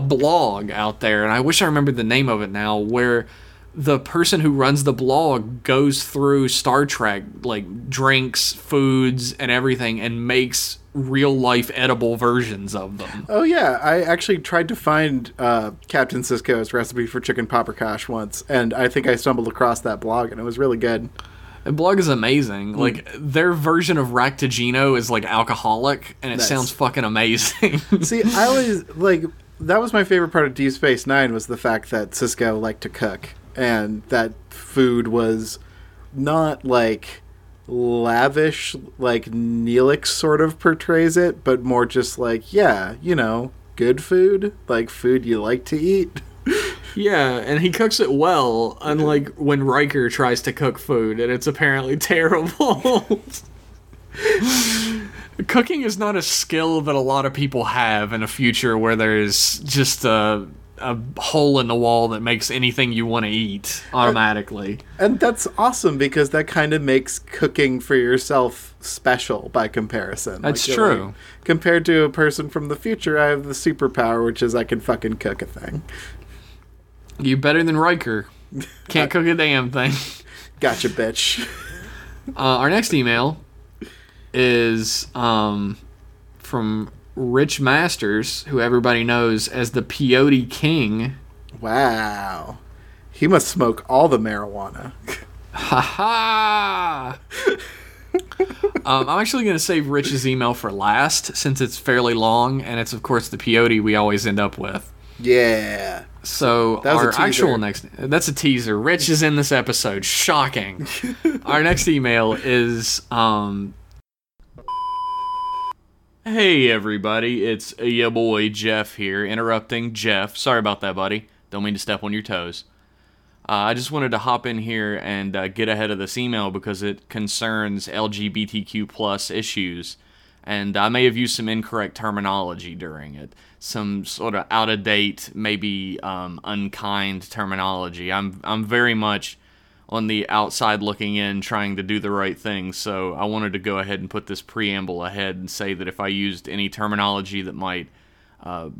blog out there, and I wish I remembered the name of it now, where the person who runs the blog goes through Star Trek, like drinks, foods, and everything, and makes real-life edible versions of them. Oh, yeah. I actually tried to find Captain Sisko's recipe for chicken paprikash once, and I think I stumbled across that blog, and it was really good. The blog is amazing. Like, their version of Ractigino is, like, alcoholic, and it sounds fucking amazing. See, I always, like, that was my favorite part of Deep Space Nine was the fact that Sisko liked to cook, and that food was not, like, lavish, like Neelix sort of portrays it, but more just like, yeah, you know, good food, like food you like to eat. Yeah, and he cooks it well, unlike when Riker tries to cook food, and it's apparently terrible. Cooking is not a skill that a lot of people have in a future where there's just a hole in the wall that makes anything you want to eat automatically. And that's awesome, because that kind of makes cooking for yourself special by comparison. That's like, true. Like, compared to a person from the future, I have the superpower, which is I can fucking cook a thing. You better than Riker. Can't cook a damn thing. Gotcha, bitch. Our next email is from Rich Masters, who everybody knows as the Peyote King. Wow. He must smoke all the marijuana. Ha ha! I'm actually going to save Rich's email for last, since it's fairly long, and it's, of course, the peyote we always end up with. Yeah. So our actual next... That's a teaser. Rich is in this episode. Shocking. Our next email is... Hey, everybody. It's your boy, Jeff, here. Interrupting Jeff. Sorry about that, buddy. Don't mean to step on your toes. I just wanted to hop in here and get ahead of this email because it concerns LGBTQ plus issues. And I may have used some incorrect terminology during it. Some sort of out-of-date, maybe unkind terminology. I'm very much on the outside looking in, trying to do the right thing, so I wanted to go ahead and put this preamble ahead and say that if I used any terminology that might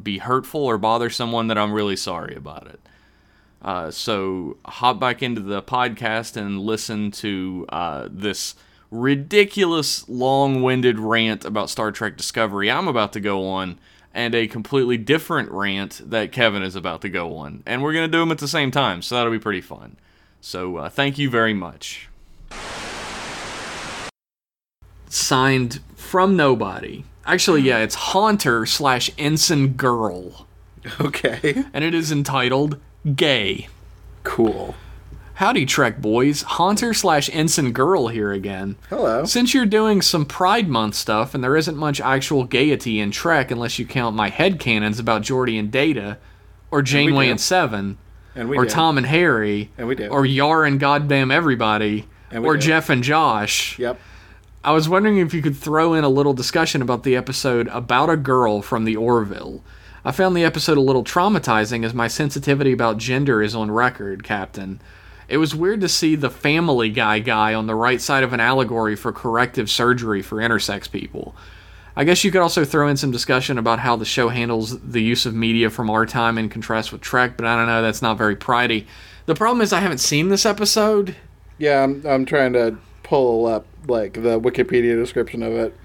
be hurtful or bother someone, that I'm really sorry about it. So hop back into the podcast and listen to this ridiculous, long-winded rant about Star Trek Discovery I'm about to go on, and a completely different rant that Kevin is about to go on. And we're going to do them at the same time, so that'll be pretty fun. So, thank you very much. Signed from nobody. Actually, yeah, it's Haunter / Ensign Girl. Okay. And it is entitled Gay. Cool. Howdy, Trek boys. Haunter / Ensign Girl here again. Hello. Since you're doing some Pride Month stuff, and there isn't much actual gaiety in Trek unless you count my headcanons about Geordi and Data, or Janeway and Seven, and we or do. Tom and Harry, and we do. Or Yar and goddamn everybody, and we or do. Jeff and Josh. Yep. I was wondering if you could throw in a little discussion about the episode About a Girl from The Orville. I found the episode a little traumatizing as my sensitivity about gender is on record, Captain. It was weird to see the Family Guy guy on the right side of an allegory for corrective surgery for intersex people. I guess you could also throw in some discussion about how the show handles the use of media from our time in contrast with Trek, but I don't know, that's not very pridey. The problem is I haven't seen this episode. Yeah, I'm trying to pull up like the Wikipedia description of it.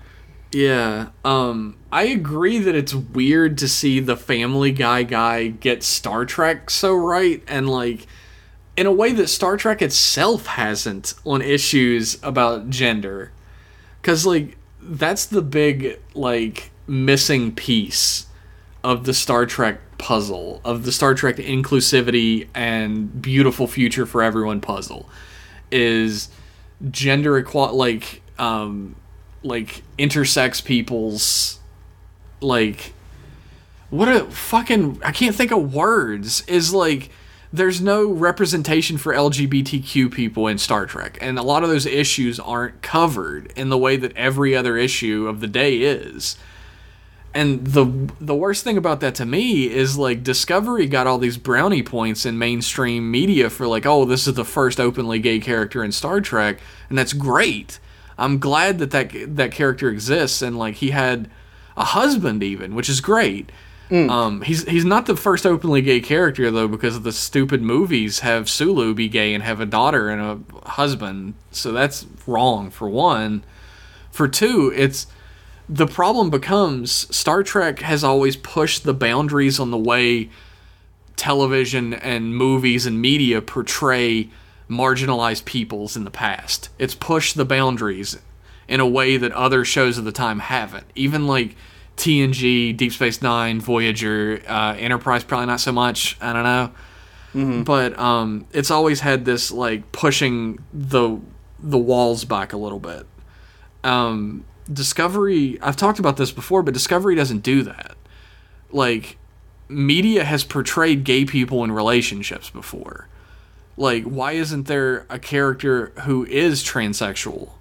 Yeah, I agree that it's weird to see the Family Guy guy get Star Trek so right, and like in a way that Star Trek itself hasn't on issues about gender. Because like that's the big like missing piece of the Star Trek puzzle, of the Star Trek inclusivity and beautiful future for everyone puzzle, is gender equality, like intersex people's, like, what a fucking, I can't think of words, is like, there's no representation for LGBTQ people in Star Trek, and a lot of those issues aren't covered in the way that every other issue of the day is. And the worst thing about that to me is, like, Discovery got all these brownie points in mainstream media for, like, oh, this is the first openly gay character in Star Trek, and that's great. I'm glad that character exists, and, like, he had a husband even, which is great. Mm. He's not the first openly gay character, though, because the stupid movies have Sulu be gay and have a daughter and a husband, so that's wrong, for one. For two, it's... the problem becomes Star Trek has always pushed the boundaries on the way television and movies and media portray marginalized peoples in the past. It's pushed the boundaries in a way that other shows of the time haven't. Even like TNG, Deep Space Nine, Voyager, Enterprise, probably not so much. I don't know. Mm-hmm. But it's always had this like pushing the walls back a little bit. Discovery, I've talked about this before, but Discovery doesn't do that. Like, media has portrayed gay people in relationships before. Like, why isn't there a character who is transsexual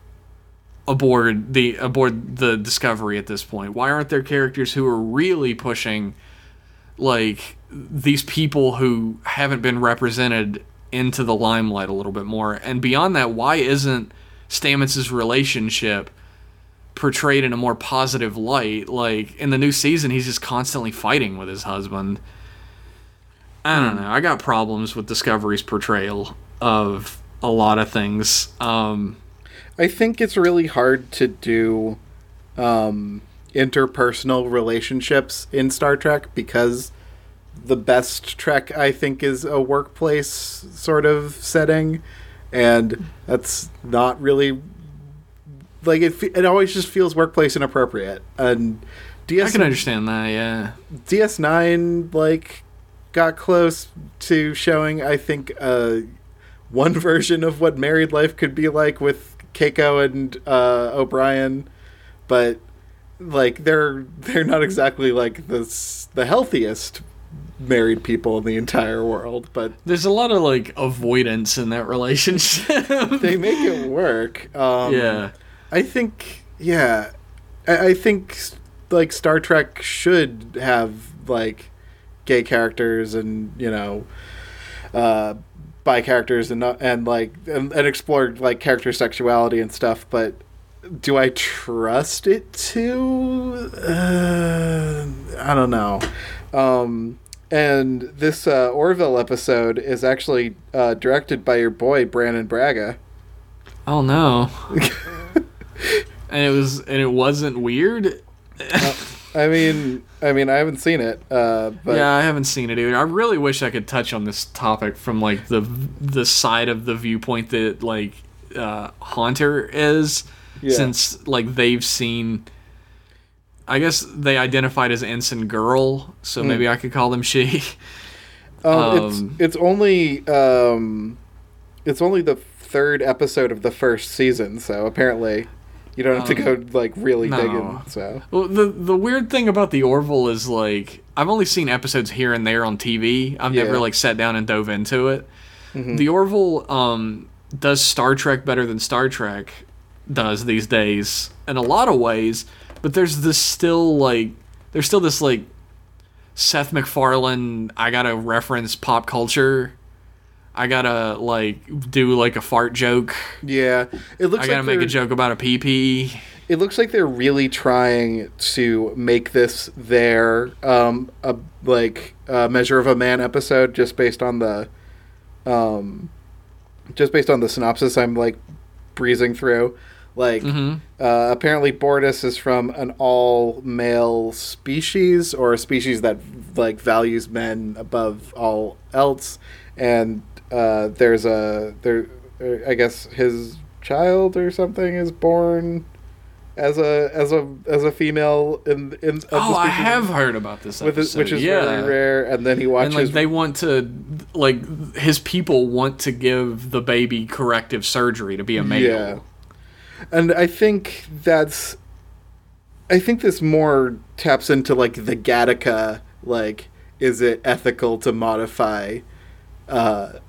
aboard the Discovery at this point? Why aren't there characters who are really pushing, like, these people who haven't been represented into the limelight a little bit more? And beyond that, why isn't Stamets' relationship portrayed in a more positive light? Like, in the new season, he's just constantly fighting with his husband. I don't know. I got problems with Discovery's portrayal of a lot of things. I think it's really hard to do interpersonal relationships in Star Trek, because the best Trek, I think, is a workplace sort of setting, and that's not really... like, it always just feels workplace inappropriate. And I can understand that, yeah. DS9, like, got close to showing, I think, one version of what married life could be like with Keiko and O'Brien. But, like, they're not exactly, like, the healthiest married people in the entire world. But there's a lot of, like, avoidance in that relationship. They make it work. Yeah. I think, yeah, I think, like, Star Trek should have, like, gay characters and, you know, bi characters and like, and explore, like, character sexuality and stuff, but do I trust it to? I don't know. And this Orville episode is actually directed by your boy, Brandon Braga. Oh, no. And it wasn't weird. I mean, I haven't seen it. But yeah, I haven't seen it either. I really wish I could touch on this topic from like the side of the viewpoint that like Haunter is, yeah. Since like they've seen I guess they identified as Ensign Girl, so maybe I could call them she. It's only the third episode of the first season, so apparently you don't have to go like really digging. So well, the weird thing about the Orville is like I've only seen episodes here and there on TV. I've never like sat down and dove into it. Mm-hmm. The Orville does Star Trek better than Star Trek does these days in a lot of ways. But there's still this Seth MacFarlane, I gotta reference pop culture. I gotta do a fart joke. Yeah. I gotta make a joke about a pee-pee. It looks like they're really trying to make this their Measure of a Man episode just based on the synopsis I'm breezing through. Apparently Bortus is from an all-male species, or a species that, values men above all else, and I guess his child or something is born as a female in I have heard about this episode, which is really rare, and then he watches... And, they want to... his people want to give the baby corrective surgery to be a male. Yeah. And I think this more taps into the Gattaca, is it ethical to modify a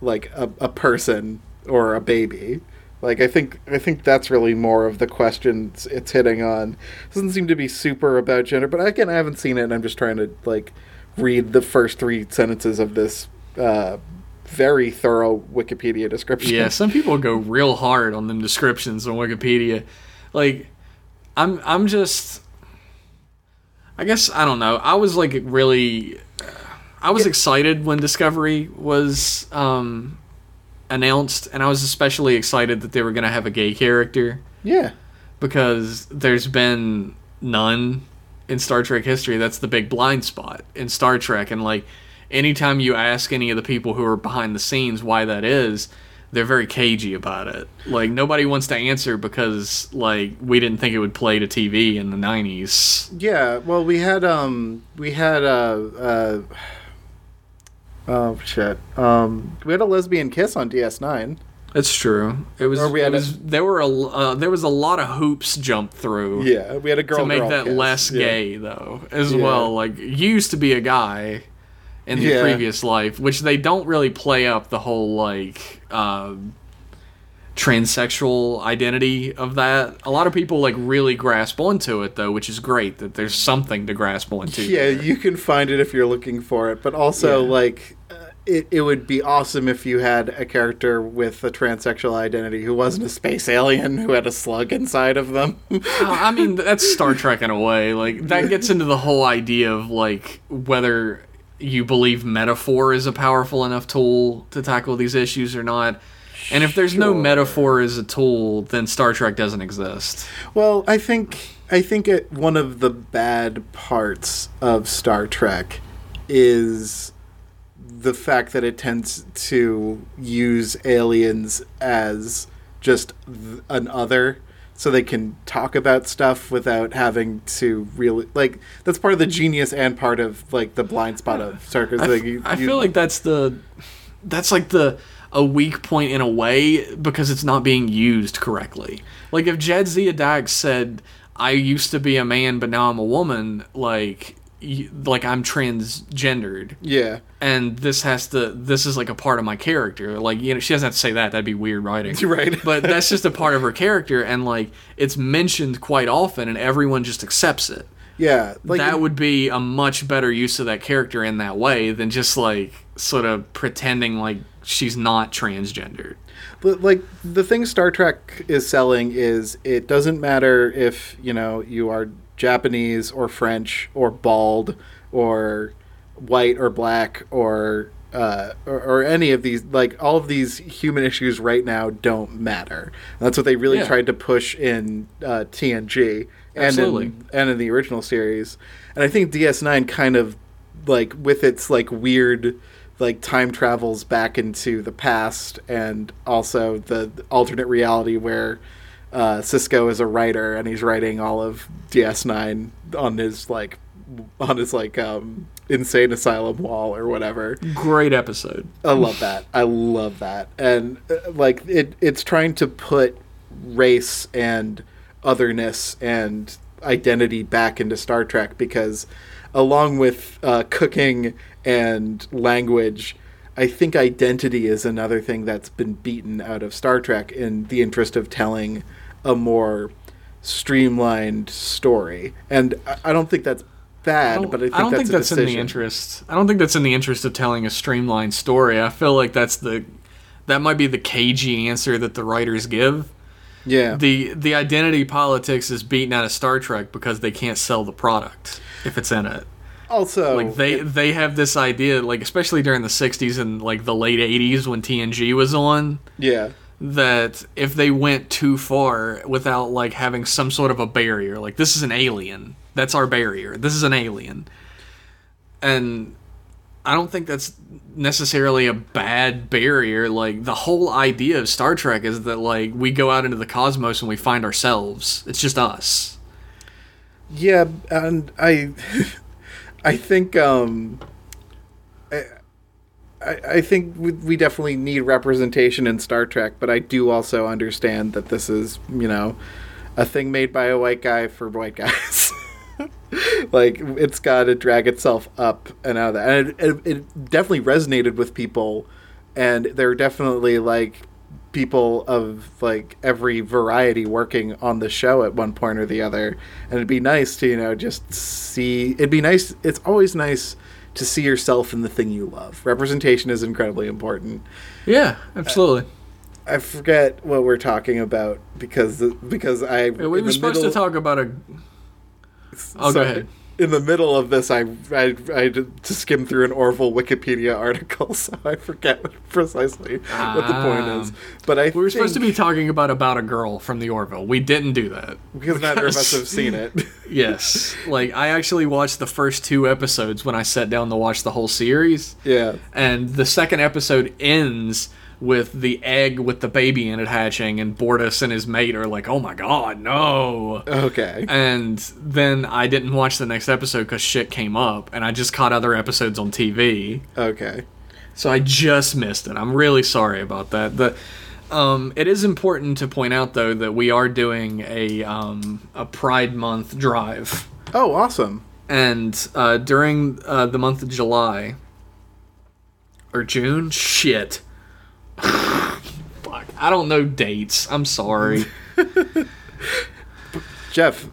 person or a baby? I think that's really more of the questions it's hitting on. It doesn't seem to be super about gender, but again, I haven't seen it, and I'm just trying to read the first three sentences of this very thorough Wikipedia description. Yeah, some people go real hard on them descriptions on Wikipedia. I'm just... I guess, I don't know. I was, really... I was excited when Discovery was announced, and I was especially excited that they were going to have a gay character. Yeah. Because there's been none in Star Trek history. That's the big blind spot in Star Trek, and, anytime you ask any of the people who are behind the scenes why that is, they're very cagey about it. Nobody wants to answer because, we didn't think it would play to TV in the 90s. Yeah, well, we had a lesbian kiss on DS9. That's true. There was a lot of hoops jumped through. Yeah, we had a girl to make that kiss. Less gay, though, as well. You used to be a guy in the previous life, which they don't really play up the whole, transsexual identity of that. A lot of people, really grasp onto it, though, which is great, that there's something to grasp onto. Yeah, there. You can find it if you're looking for it, but also, it would be awesome if you had a character with a transsexual identity who wasn't a space alien who had a slug inside of them. I mean, that's Star Trek in a way. That gets into the whole idea of, whether... you believe metaphor is a powerful enough tool to tackle these issues or not. And if there's no metaphor as a tool, then Star Trek doesn't exist. Well, I think one of the bad parts of Star Trek is the fact that it tends to use aliens as just an other, so they can talk about stuff without having to really... that's part of the genius and part of, the blind spot of circus. I feel like that's the... That's, a weak point in a way, because it's not being used correctly. If Jadzia Dax said, I used to be a man, but now I'm a woman, I'm transgendered. Yeah. And this is a part of my character. She doesn't have to say that. That'd be weird writing. Right. But that's just a part of her character, and it's mentioned quite often, and everyone just accepts it. Yeah. That would be a much better use of that character in that way than just sort of pretending she's not transgendered. But the thing Star Trek is selling is it doesn't matter if, you are Japanese or French or bald or white or black or any of these, all of these human issues right now don't matter. And that's what they really tried to push in TNG and in the original series. And I think DS9 kind of with its weird time travels back into the past, and also the alternate reality where Sisko is a writer, and he's writing all of DS9 on his insane asylum wall or whatever. Great episode. I love that. And it's trying to put race and otherness and identity back into Star Trek, because along with cooking and language, I think identity is another thing that's been beaten out of Star Trek in the interest of telling a more streamlined story. And I don't think that's bad, but I don't think that's in the interest. I don't think that's in the interest of telling a streamlined story. I feel like that might be the cagey answer that the writers give. Yeah. The identity politics is beaten out of Star Trek because they can't sell the product if it's in it. Also, they have this idea, especially during the 60s and the late 80s when TNG was on, yeah, that if they went too far without having some sort of a barrier, this is an alien, that's our barrier, this is an alien. And I don't think that's necessarily a bad barrier. The whole idea of Star Trek is that we go out into the cosmos and we find ourselves. It's just us. Yeah, and I think we definitely need representation in Star Trek, but I do also understand that this is, a thing made by a white guy for white guys. It's got to drag itself up and out of that. And it definitely resonated with people, and there are definitely, people of, every variety working on the show at one point or the other. And it'd be nice to, just see... It's always nice to see yourself in the thing you love. Representation is incredibly important. Yeah, absolutely. I forget what we're talking about because I... Yeah, we were supposed to talk about a... Oh, go ahead. In the middle of this, I had to skim through an Orville Wikipedia article, so I forget precisely what the point is. But we were supposed to be talking about a girl from the Orville. We didn't do that because neither of us have seen it. Yes, I actually watched the first 2 episodes when I sat down to watch the whole series. Yeah, and the second episode ends with the egg with the baby in it hatching, and Bortus and his mate are oh my god, no! Okay. And then I didn't watch the next episode because shit came up, and I just caught other episodes on TV. Okay. So I just missed it. I'm really sorry about that. It is important to point out, though, that we are doing a Pride Month drive. Oh, awesome. And during the month of July... Or June? Shit. Fuck, I don't know dates. I'm sorry. Jeff,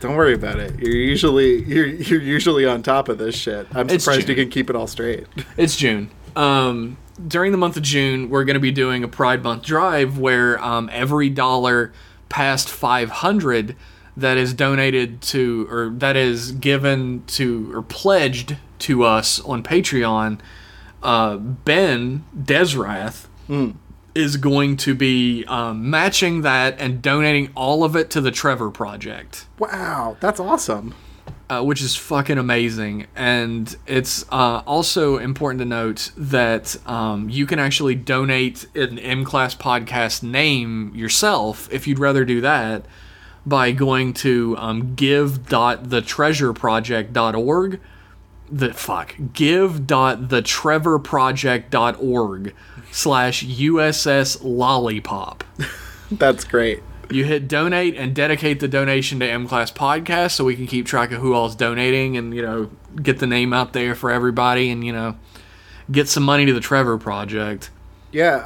don't worry about it. You're usually on top of this shit. I'm surprised you can keep it all straight. It's June. During the month of June, we're going to be doing a Pride Month drive where every dollar past $500 that is donated to, or that is given to, or pledged to us on Patreon, Ben Desrath is going to be matching that and donating all of it to the Trevor Project. Wow, that's awesome. Which is fucking amazing. And it's also important to note that you can actually donate an M-Class podcast name yourself if you'd rather do that by going to give.thetreasureproject.org. give.thetrevorproject.org/USS Lollipop. That's great. You hit donate and dedicate the donation to M-Class Podcast so we can keep track of who all's donating and, get the name out there for everybody and, get some money to the Trevor Project. Yeah,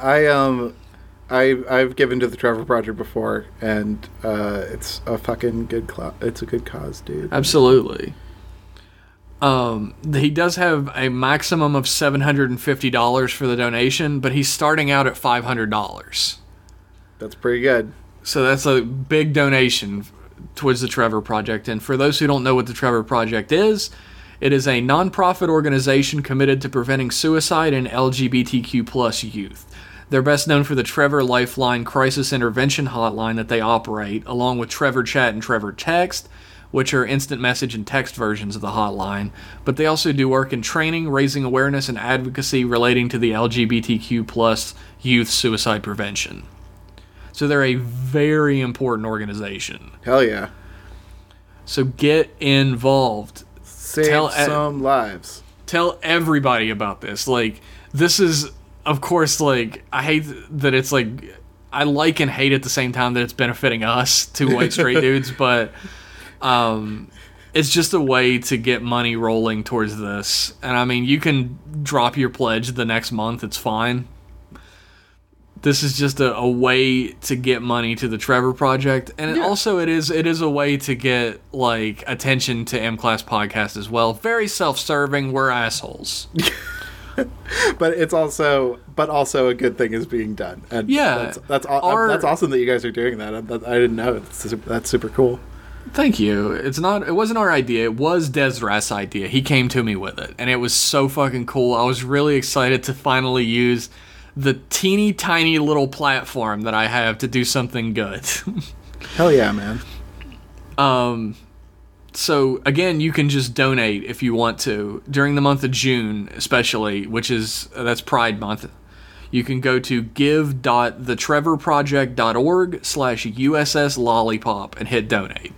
I've given to the Trevor Project before, and it's a fucking it's a good cause, dude. Absolutely. He does have a maximum of $750 for the donation, but he's starting out at $500. That's pretty good. So that's a big donation towards the Trevor Project. And for those who don't know what the Trevor Project is, it is a nonprofit organization committed to preventing suicide in LGBTQ+ youth. They're best known for the Trevor Lifeline Crisis Intervention Hotline that they operate, along with Trevor Chat and Trevor Text, which are instant message and text versions of the hotline, but they also do work in training, raising awareness, and advocacy relating to the LGBTQ+ youth suicide prevention. So they're a very important organization. Hell yeah. So get involved. Save some lives. Tell everybody about this. Like, this is, of course, like, I hate that it's like, I like and hate at the same time that it's benefiting us, two white straight dudes, but it's just a way to get money rolling towards this. And I mean, you can drop your pledge the next month, it's fine. This is just a way to get money to the Trevor Project, and yeah. Also it is a way to get like attention to M Class Podcast as well. Very self-serving. We're assholes, but it's also a good thing is being done. And yeah, that's awesome that you guys are doing that. I didn't know. That's super cool. Thank you. It wasn't our idea. It was Desrath's idea. He came to me with it, and it was so fucking cool. I was really excited to finally use the teeny tiny little platform that I have to do something good. Hell yeah, man. So again, you can just donate if you want to during the month of June, especially, which is that's Pride Month. You can go to give.thetrevorproject.org/USS Lollipop and hit donate.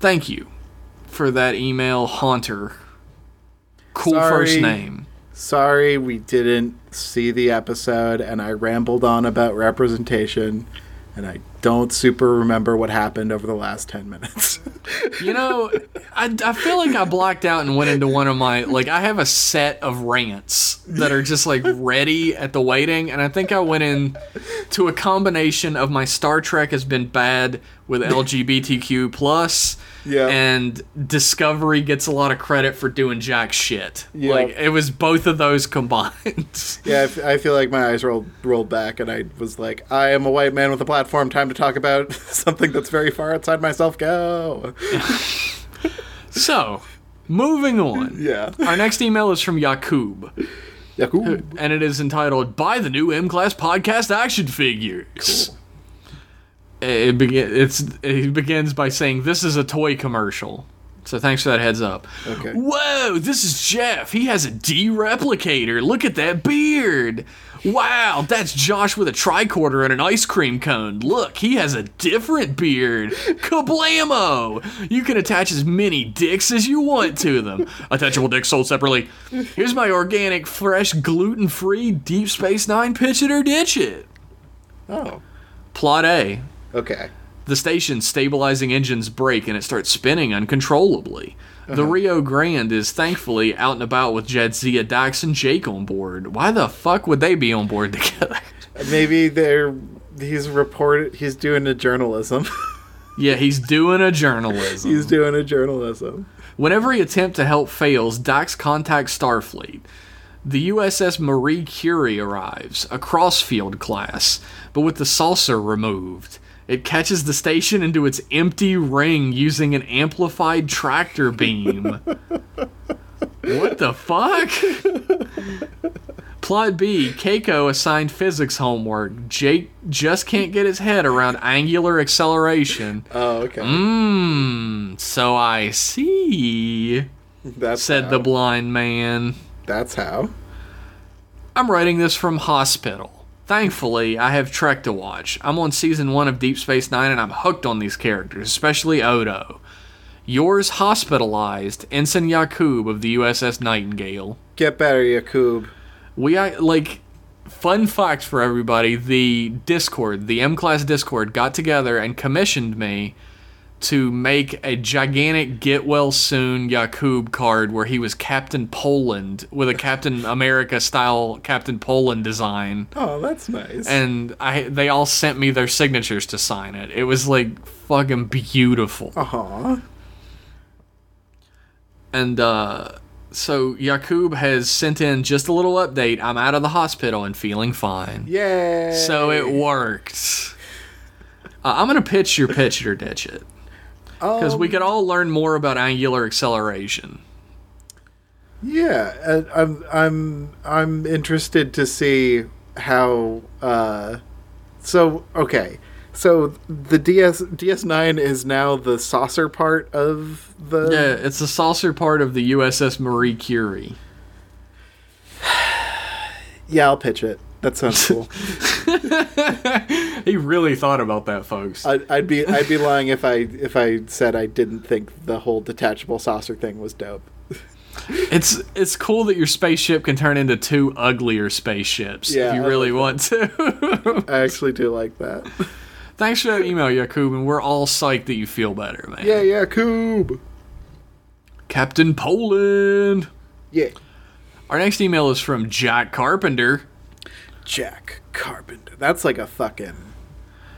Thank you for that email, Haunter. Cool first name. Sorry, we didn't see the episode, and I rambled on about representation, and I don't super remember what happened over the last 10 minutes. You know, I feel like I blacked out and went into one of my, like, I have a set of rants that are just, like, ready at the waiting, and I think I went in to a combination of my Star Trek has been bad with LGBTQ+, yeah, and Discovery gets a lot of credit for doing jack shit. Yep. Like, it was both of those combined. Yeah, I feel like my eyes rolled back, and I was like, I am a white man with a platform, time to talk about something that's very far outside myself. Go! So, moving on. Yeah. Our next email is from Yakub. And it is entitled, Buy the New M-Class Podcast Action Figures. Cool. It begins by saying, this is a toy commercial. So thanks for that heads up. Okay. Whoa, this is Jeff. He has a D-replicator. Look at that beard. Wow, that's Josh with a tricorder and an ice cream cone. Look, he has a different beard. Kablamo! You can attach as many dicks as you want to them. Attachable dicks sold separately. Here's my organic, fresh, gluten-free Deep Space Nine pitch it or ditch it. Oh. Plot A. Okay. The station's stabilizing engines break and it starts spinning uncontrollably. Uh-huh. The Rio Grande is thankfully out and about with Jadzia, Dax, and Jake on board. Why the fuck would they be on board together? Maybe he's doing a journalism. Yeah, he's doing a journalism. When every attempt to help fails, Dax contacts Starfleet. The USS Marie Curie arrives, a crossfield class, but with the saucer removed. It catches the station into its empty ring using an amplified tractor beam. What the fuck? Plot B, Keiko assigned physics homework. Jake just can't get his head around angular acceleration. Oh, okay. So I see, said the blind man. That's how. I'm writing this from hospital. Thankfully, I have Trek to watch. I'm on Season 1 of Deep Space Nine, and I'm hooked on these characters, especially Odo. Yours hospitalized, Ensign Yakub of the USS Nightingale. Get better, Yakub. Fun fact for everybody, the M-Class Discord got together and commissioned me to make a gigantic Get Well Soon Yakub card where he was Captain Poland with a Captain America style Captain Poland design. Oh, that's nice. And they all sent me their signatures to sign it. It was like fucking beautiful. Uh-huh. And so Yakub has sent in just a little update. I'm out of the hospital and feeling fine. Yay! So it worked. I'm going to pitch your pitch it or ditch it. Because we could all learn more about angular acceleration. Yeah, I'm interested to see how. So the DS9 is now the saucer part of the. Yeah, it's the saucer part of the USS Marie Curie. Yeah, I'll pitch it. That sounds cool. He really thought about that, folks. I'd be lying if I said I didn't think the whole detachable saucer thing was dope. It's cool that your spaceship can turn into two uglier spaceships if you really want to. I actually do like that. Thanks for that email, Yakub, and we're all psyched that you feel better, man. Yeah, Yakub! Captain Poland! Yeah. Our next email is from Jack Carpenter. Jack Carpenter. That's like a fucking...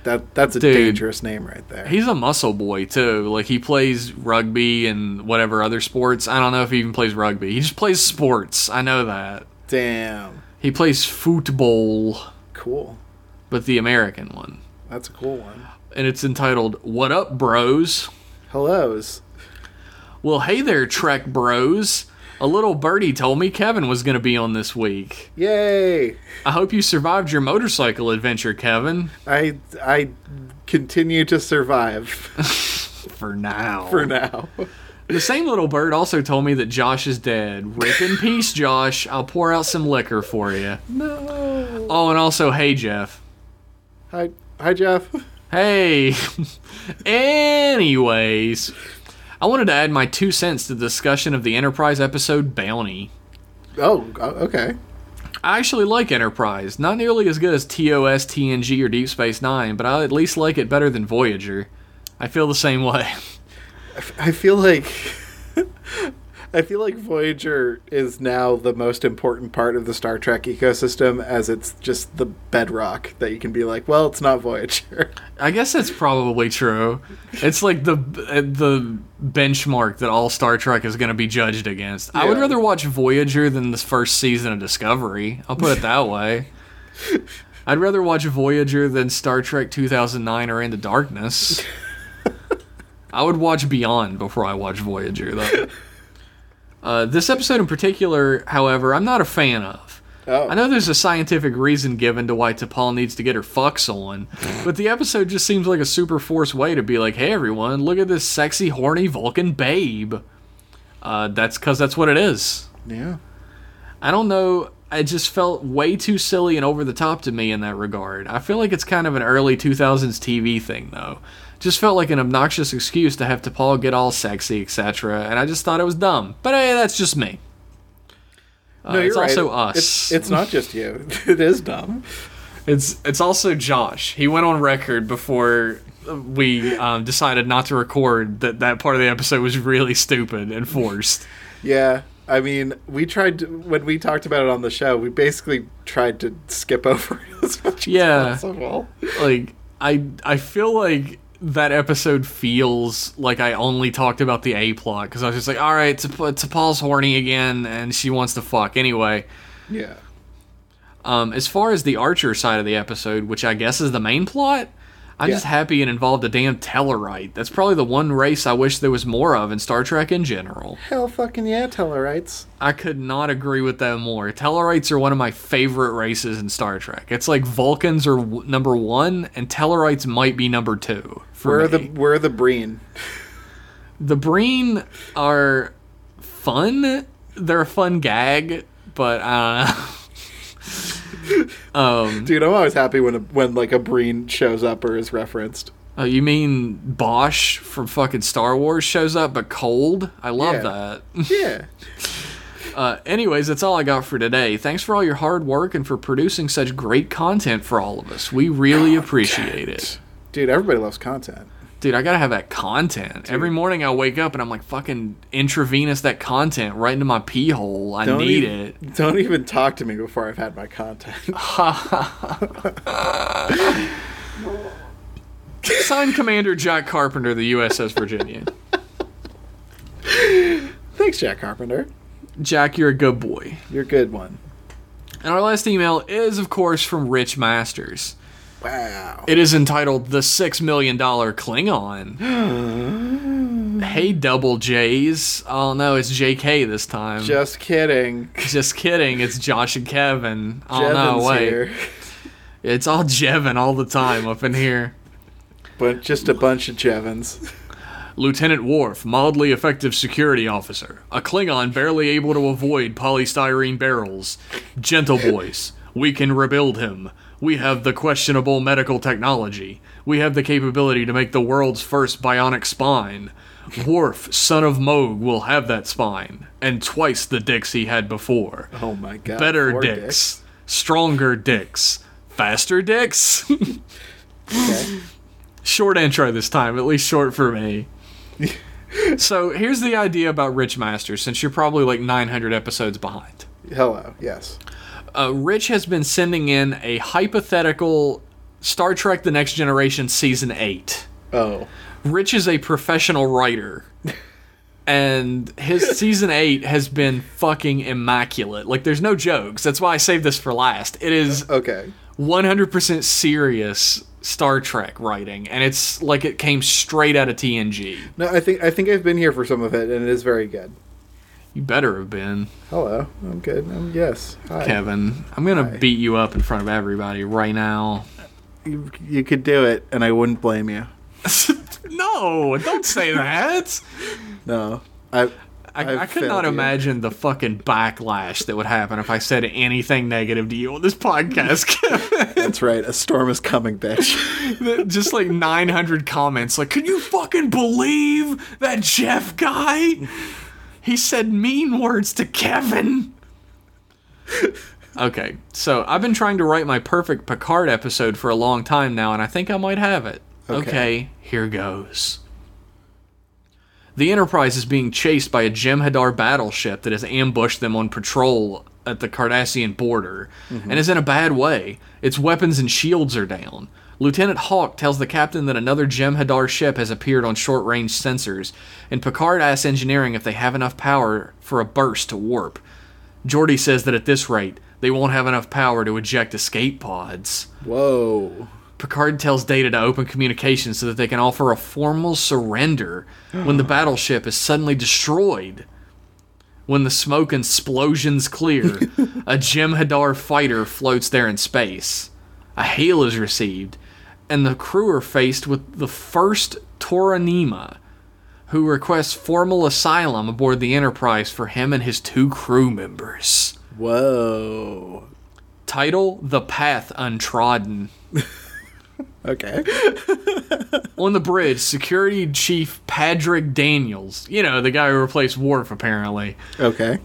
That's a dangerous name right there. He's a muscle boy, too. Like, he plays rugby and whatever other sports. I don't know if he even plays rugby. He just plays sports. I know that. Damn. He plays football. Cool. But the American one. That's a cool one. And it's entitled, What Up, Bros? Hellos. Well, hey there, Trek Bros. A little birdie told me Kevin was going to be on this week. Yay! I hope you survived your motorcycle adventure, Kevin. I continue to survive. For now. For now. The same little bird also told me that Josh is dead. Rip in peace, Josh. I'll pour out some liquor for you. No. Oh, and also, hey, Jeff. Hi, Jeff. Hey. Anyways, I wanted to add my 2 cents to the discussion of the Enterprise episode Bounty. Oh, okay. I actually like Enterprise. Not nearly as good as TOS, TNG, or Deep Space Nine, but I at least like it better than Voyager. I feel the same way. I feel like Voyager is now the most important part of the Star Trek ecosystem, as it's just the bedrock that you can be like, well, it's not Voyager. I guess that's probably true. It's like the benchmark that all Star Trek is going to be judged against. Yeah. I would rather watch Voyager than the first season of Discovery. I'll put it that way. I'd rather watch Voyager than Star Trek 2009 or Into Darkness. I would watch Beyond before I watch Voyager, though. This episode in particular, however, I'm not a fan of. Oh. I know there's a scientific reason given to why T'Pol needs to get her fucks on, but the episode just seems like a super forced way to be like, hey everyone, look at this sexy, horny Vulcan babe. That's because that's what it is. Yeah. I don't know, it just felt way too silly and over the top to me in that regard. I feel like it's kind of an early 2000s TV thing, though. Just felt like an obnoxious excuse to have T'Pol get all sexy, etc., and I just thought it was dumb. But hey, that's just me. No, you're it's right. Also us. It's not just you. It is dumb. It's also Josh. He went on record before we decided not to record that part of the episode was really stupid and forced. Yeah, I mean, we tried to, when we talked about it on the show, we basically tried to skip over it as much as possible. Like, I feel like that episode feels like I only talked about the A-plot, because I was just like, alright, T'Pol's horny again, and she wants to fuck. Anyway. Yeah. As far as the Archer side of the episode, which I guess is the main plot, I'm just happy it involved a damn Tellarite. That's probably the one race I wish there was more of in Star Trek in general. Hell fucking yeah, Tellarites. I could not agree with that more. Tellarites are one of my favorite races in Star Trek. It's like Vulcans are number one, and Tellarites might be number two. Where are the Breen? The Breen are fun. They're a fun gag, but I don't know. Dude, I'm always happy when like a Breen shows up or is referenced. Oh, you mean Bosch from fucking Star Wars shows up, but cold? I love that. Yeah. Anyways, that's all I got for today. Thanks for all your hard work and for producing such great content for all of us. We really appreciate it. Dude, everybody loves content. Dude, I gotta have that content. Dude. Every morning I wake up and I'm like, fucking intravenous that content right into my pee hole. I need it. Don't even talk to me before I've had my content. Signed, Commander Jack Carpenter, the USS Virginia. Thanks, Jack Carpenter. Jack, you're a good boy. You're a good one. And our last email is, of course, from Rich Masters. Wow. It is entitled The $6 Million Klingon. Hey, double J's. Oh, no, it's JK this time. Just kidding. Just kidding. It's Josh and Kevin. Oh, Jevin's no, wait. Here. It's all Jevin all the time up in here. But just a bunch of Jevins. Lieutenant Worf, mildly effective security officer. A Klingon barely able to avoid polystyrene barrels. Gentle boys. We can rebuild him. We have the questionable medical technology. We have the capability to make the world's first bionic spine. Worf, son of Moog, will have that spine. And twice the dicks he had before. Oh my god. Better dicks. Stronger dicks. Faster dicks. Okay. Short intro this time, at least short for me. So here's the idea about Rich Masters, since you're probably like 900 episodes behind. Hello, yes. Rich has been sending in a hypothetical Star Trek: The Next Generation Season 8. Oh. Rich is a professional writer, and his Season 8 has been fucking immaculate. Like, there's no jokes. That's why I saved this for last. It is okay. 100% serious Star Trek writing, and it's like it came straight out of TNG. No, I think I've been here for some of it, and it is very good. You better have been. Hello. I'm good. Yes. Hi. Kevin, I'm going to beat you up in front of everybody right now. You could do it, and I wouldn't blame you. No, don't say that. No. I could not imagine the fucking backlash that would happen if I said anything negative to you on this podcast, Kevin. That's right. A storm is coming, bitch. Just like 900 comments. Like, can you fucking believe that Jeff guy? He said mean words to Kevin. Okay, so I've been trying to write my perfect Picard episode for a long time now, and I think I might have it. Okay, here goes. The Enterprise is being chased by a Jem'Hadar battleship that has ambushed them on patrol at the Cardassian border, and is in a bad way. Its weapons and shields are down. Lieutenant Hawk tells the captain that another Jem'Hadar ship has appeared on short-range sensors, and Picard asks engineering if they have enough power for a burst to warp. Geordi says that at this rate, they won't have enough power to eject escape pods. Whoa. Picard tells Data to open communications so that they can offer a formal surrender when the battleship is suddenly destroyed. When the smoke and explosions clear, a Jem'Hadar fighter floats there in space. A hail is received, and the crew are faced with the first Toranima, who requests formal asylum aboard the Enterprise for him and his two crew members. Whoa. Title, The Path Untrodden. Okay. On the bridge, Security Chief Padraig Daniels, you know, the guy who replaced Worf apparently,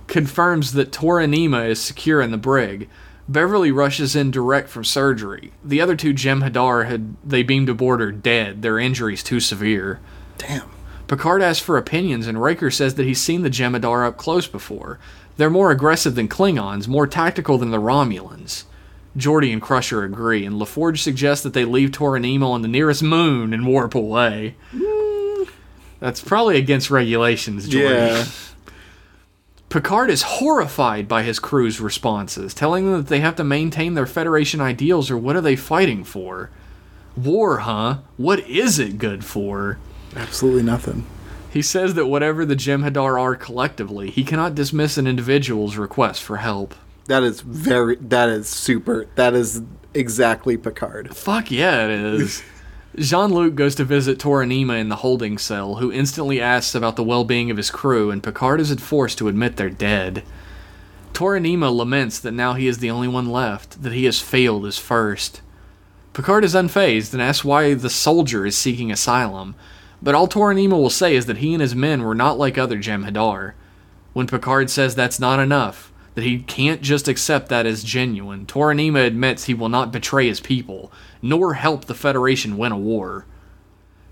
confirms that Toranima is secure in the brig. Beverly rushes in direct from surgery. The other two Jem'Hadar they beamed aboard are dead, their injuries too severe. Damn. Picard asks for opinions, and Riker says that he's seen the Jem'Hadar up close before. They're more aggressive than Klingons, more tactical than the Romulans. Geordi and Crusher agree, and LaForge suggests that they leave Toranima on the nearest moon and warp away. That's probably against regulations, Geordi. Yeah. Picard is horrified by his crew's responses, telling them that they have to maintain their Federation ideals or what are they fighting for? War, huh? What is it good for? Absolutely nothing. He says that whatever the Jem'Hadar are collectively, he cannot dismiss an individual's request for help. That is exactly Picard. Fuck yeah, it is. Jean-Luc goes to visit Toranima in the holding cell, who instantly asks about the well-being of his crew, and Picard is forced to admit they're dead. Toranima laments that now he is the only one left, that he has failed his first. Picard is unfazed and asks why the soldier is seeking asylum, but all Toranima will say is that he and his men were not like other Jem'Hadar. When Picard says that's not enough, that he can't just accept that as genuine, Toranima admits he will not betray his people, nor help the Federation win a war.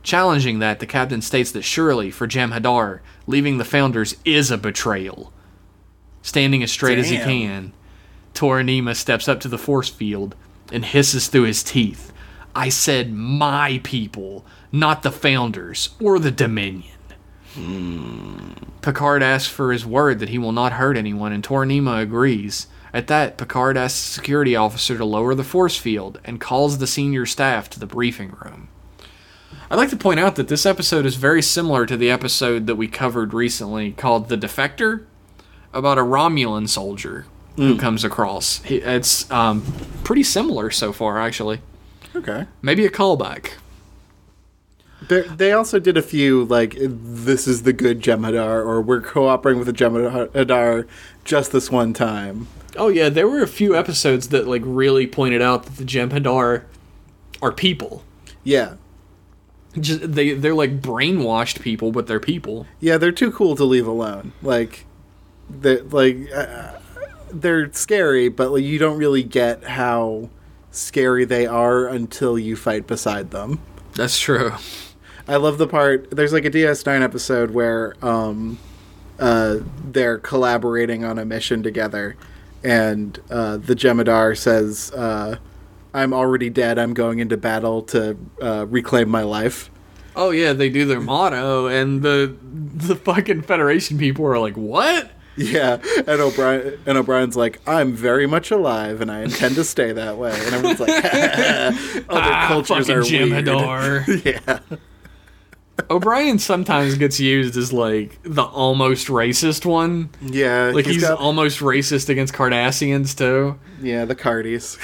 Challenging that, the captain states that surely, for Jem'Hadar, leaving the Founders is a betrayal. Standing as straight as he can, Toranima steps up to the force field and hisses through his teeth, "I said my people, not the Founders or the Dominion." Picard asks for his word that he will not hurt anyone, and Toranima agrees. At that, Picard asks the security officer to lower the force field and calls the senior staff to the briefing room. I'd like to point out that this episode is very similar to the episode that we covered recently called The Defector, about a Romulan soldier who comes across. It's pretty similar so far, actually. Okay. Maybe a callback. They also did a few, like, this is the good Jem'Hadar, or we're cooperating with the Jem'Hadar just this one time. Oh, yeah, there were a few episodes that, like, really pointed out that the Jem'Hadar are people. Yeah. Just, they're, like, brainwashed people, but they're people. Yeah, they're too cool to leave alone. Like, they're scary, but like, you don't really get how scary they are until you fight beside them. That's true. I love the part, there's like a DS9 episode where they're collaborating on a mission together, and the Jem'Hadar says, I'm already dead, I'm going into battle to reclaim my life. Oh yeah, they do their motto, and the fucking Federation people are like, what? Yeah, and O'Brien's like, I'm very much alive, and I intend to stay that way. And everyone's like, cultures are Jem'Hadar. Weird. Yeah. O'Brien sometimes gets used as, like, the almost racist one. Yeah. Like, he's almost racist against Cardassians, too. Yeah, the Cardies.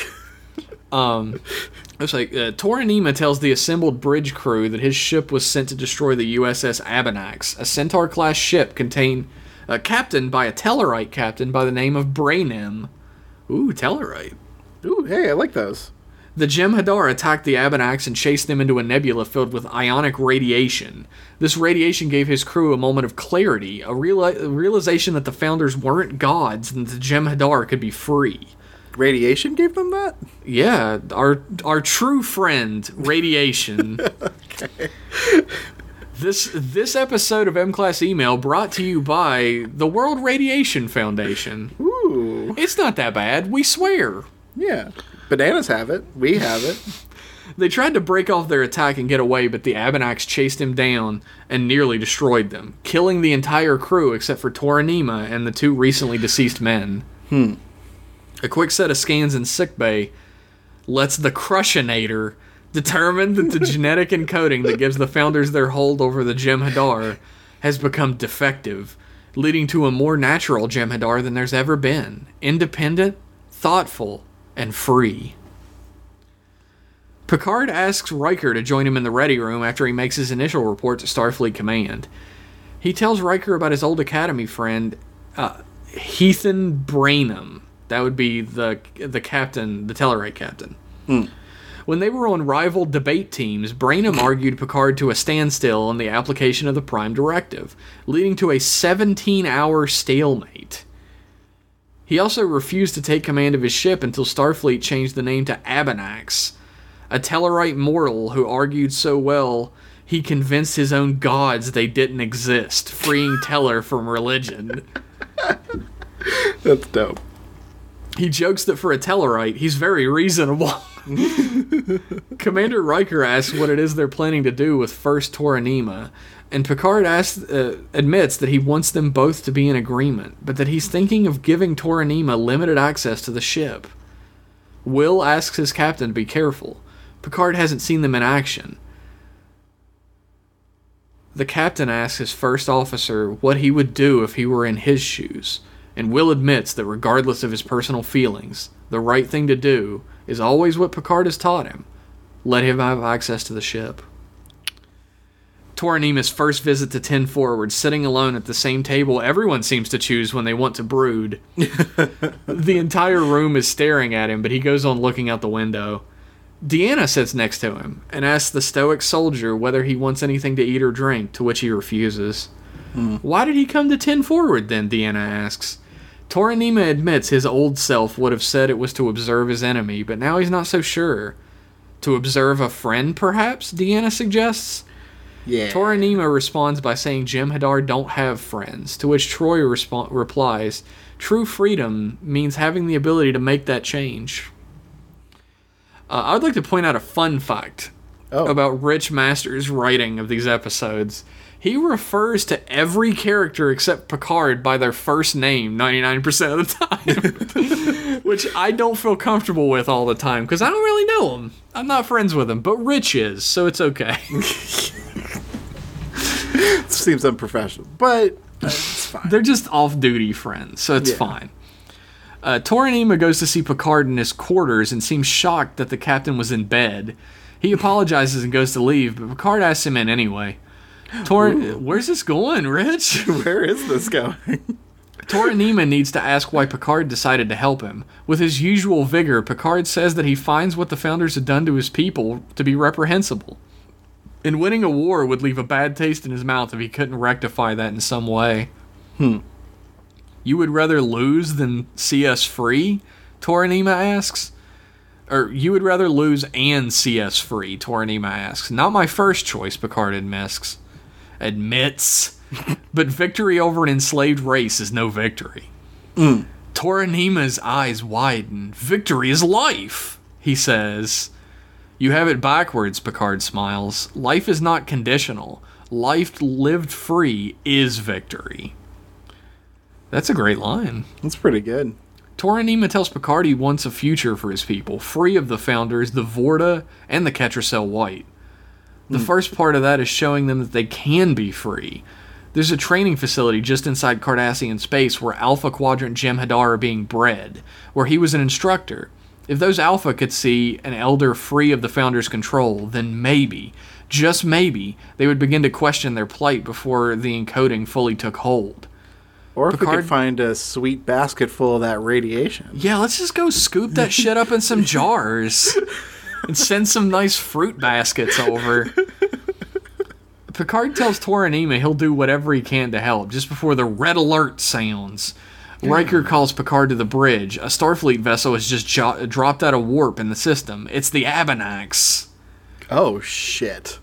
It's like, Toranima tells the assembled bridge crew that his ship was sent to destroy the USS Abanax, a Centaur-class ship contained... a Tellarite captain by the name of Braynem. Ooh, Tellarite. Ooh, hey, I like those. The Jem'Hadar attacked the Abanax and chased them into a nebula filled with ionic radiation. This radiation gave his crew a moment of clarity, a realization that the Founders weren't gods and that the Jem'Hadar could be free. Radiation gave them that? Yeah, our true friend, radiation. Okay. This episode of M-Class Email brought to you by the World Radiation Foundation. Ooh. It's not that bad, we swear. Yeah. Bananas have it. We have it. They tried to break off their attack and get away, but the Abanax chased him down and nearly destroyed them, killing the entire crew except for Toranima and the two recently deceased men. Hmm. A quick set of scans in sickbay lets the Crushinator... determined that the genetic encoding that gives the Founders their hold over the Jem'Hadar has become defective, leading to a more natural Jem'Hadar than there's ever been. Independent, thoughtful, and free. Picard asks Riker to join him in the ready room after he makes his initial report to Starfleet Command. He tells Riker about his old Academy friend, Ethan Braynem. That would be the captain, the Tellarite captain. Hmm. When they were on rival debate teams, Braynem argued Picard to a standstill on the application of the Prime Directive, leading to a 17-hour stalemate. He also refused to take command of his ship until Starfleet changed the name to Abanax, a Tellarite mortal who argued so well he convinced his own gods they didn't exist, freeing Tellar from religion. That's dope. He jokes that for a Tellarite, he's very reasonable. Commander Riker asks what it is they're planning to do with First Toranima, and Picard admits that he wants them both to be in agreement, but that he's thinking of giving Toranima limited access to the ship. Will asks his captain to be careful. Picard hasn't seen them in action. The captain asks his first officer what he would do if he were in his shoes, and Will admits that regardless of his personal feelings, the right thing to do is always what Picard has taught him. Let him have access to the ship. Toranima's first visit to 10 Forward, sitting alone at the same table everyone seems to choose when they want to brood. The entire room is staring at him, but he goes on looking out the window. Deanna sits next to him and asks the stoic soldier whether he wants anything to eat or drink, to which he refuses. Why did he come to 10 Forward then, Deanna asks. Toranima admits his old self would have said it was to observe his enemy, but now he's not so sure. To observe a friend, perhaps, Deanna suggests? Yeah. Toranima responds by saying Jem'Hadar don't have friends, to which Troy replies, true freedom means having the ability to make that change. I would like to point out a fun fact about Rich Masters' writing of these episodes. He refers to every character except Picard by their first name 99% of the time, which I don't feel comfortable with all the time because I don't really know him. I'm not friends with him, but Rich is, so it's okay. Seems unprofessional, but it's fine. They're just off-duty friends, so it's fine. Toranima goes to see Picard in his quarters and seems shocked that the captain was in bed. He apologizes and goes to leave, but Picard asks him in anyway. Where's this going, Rich? Where is this going? Toranima needs to ask why Picard decided to help him. With his usual vigor, Picard says that he finds what the Founders had done to his people to be reprehensible, and winning a war would leave a bad taste in his mouth if he couldn't rectify that in some way. You would rather lose than see us free? Toranima asks. Or, you would rather lose and see us free, Toranima asks. Not my first choice, Picard admits. But victory over an enslaved race is no victory. Toranima's eyes widen. Victory is life, he says. You have it backwards, Picard smiles. Life is not conditional. Life lived free is victory. That's a great line. That's pretty good. Toranima tells Picard he wants a future for his people, free of the Founders, the Vorta, and the Ketracel White. The first part of that is showing them that they can be free. There's a training facility just inside Cardassian space where Alpha Quadrant Jem'Hadar are being bred, where he was an instructor. If those Alpha could see an Elder free of the Founder's control, then maybe, just maybe, they would begin to question their plight before the encoding fully took hold. Or if Picard, we could find a sweet basket full of that radiation. Yeah, let's just go scoop that shit up in some jars and send some nice fruit baskets over. Picard tells Toranima he'll do whatever he can to help, just before the red alert sounds. Riker calls Picard to the bridge. A Starfleet vessel has just dropped out of warp in the system. It's the Abenax. Oh, shit.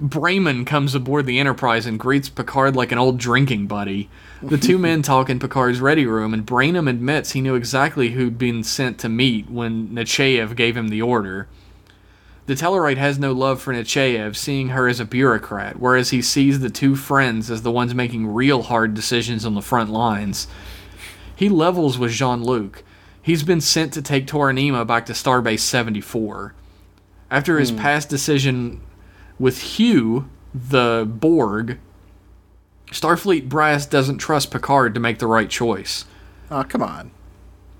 Braynem comes aboard the Enterprise and greets Picard like an old drinking buddy. The two men talk in Picard's ready room, and Braynem admits he knew exactly who'd been sent to meet when Necheyev gave him the order. The Tellarite has no love for Necheyev, seeing her as a bureaucrat, whereas he sees the two friends as the ones making real hard decisions on the front lines. He levels with Jean-Luc. He's been sent to take Toranima back to Starbase 74. After his past decision with Hugh, the Borg, Starfleet brass doesn't trust Picard to make the right choice. Oh, come on.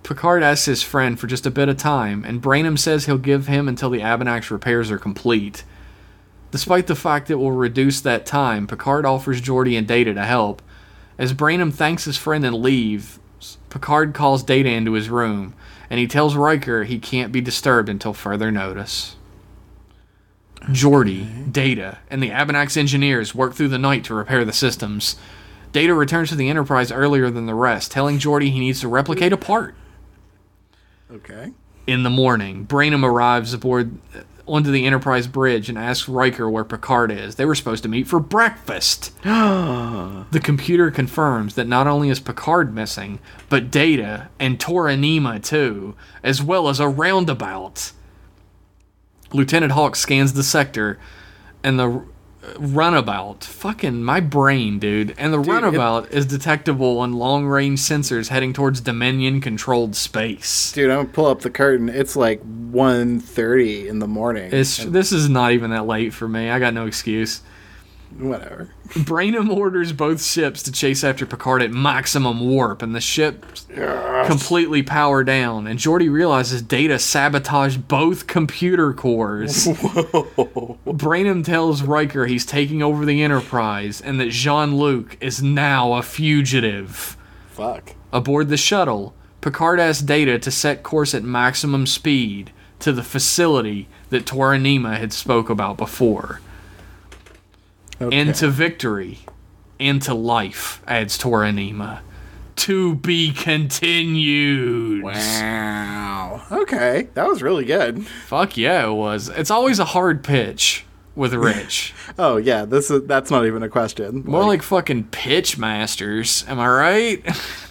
Picard asks his friend for just a bit of time, and Braynem says he'll give him until the Abenax repairs are complete. Despite the fact it will reduce that time, Picard offers Geordi and Data to help. As Braynem thanks his friend and leaves, Picard calls Data into his room, and he tells Riker he can't be disturbed until further notice. Geordi, Data, and the Abenax engineers work through the night to repair the systems. Data returns to the Enterprise earlier than the rest, telling Geordi he needs to replicate a part. Okay. In the morning, Braynem arrives aboard onto the Enterprise bridge and asks Riker where Picard is. They were supposed to meet for breakfast. The computer confirms that not only is Picard missing, but Data and Toranima too, as well as a roundabout. Lieutenant Hawk scans the sector and the runabout. Fucking my brain, dude. And the runabout is detectable on long-range sensors heading towards Dominion-controlled space. Dude, I'm going to pull up the curtain. It's like 1:30 in the morning. This is not even that late for me. I got no excuse. Whatever. Braynem orders both ships to chase after Picard at maximum warp, and the ships completely power down, and Geordi realizes Data sabotaged both computer cores. Whoa. Braynem tells Riker he's taking over the Enterprise, and that Jean-Luc is now a fugitive. Fuck. Aboard the shuttle, Picard asks Data to set course at maximum speed to the facility that Toranima had spoke about before. Okay. And to victory, and to life, adds Toranima. To be continued. Wow. Okay, that was really good. Fuck yeah, it was. It's always a hard pitch with Rich. Oh yeah, that's not even a question. More like fucking pitch masters. Am I right?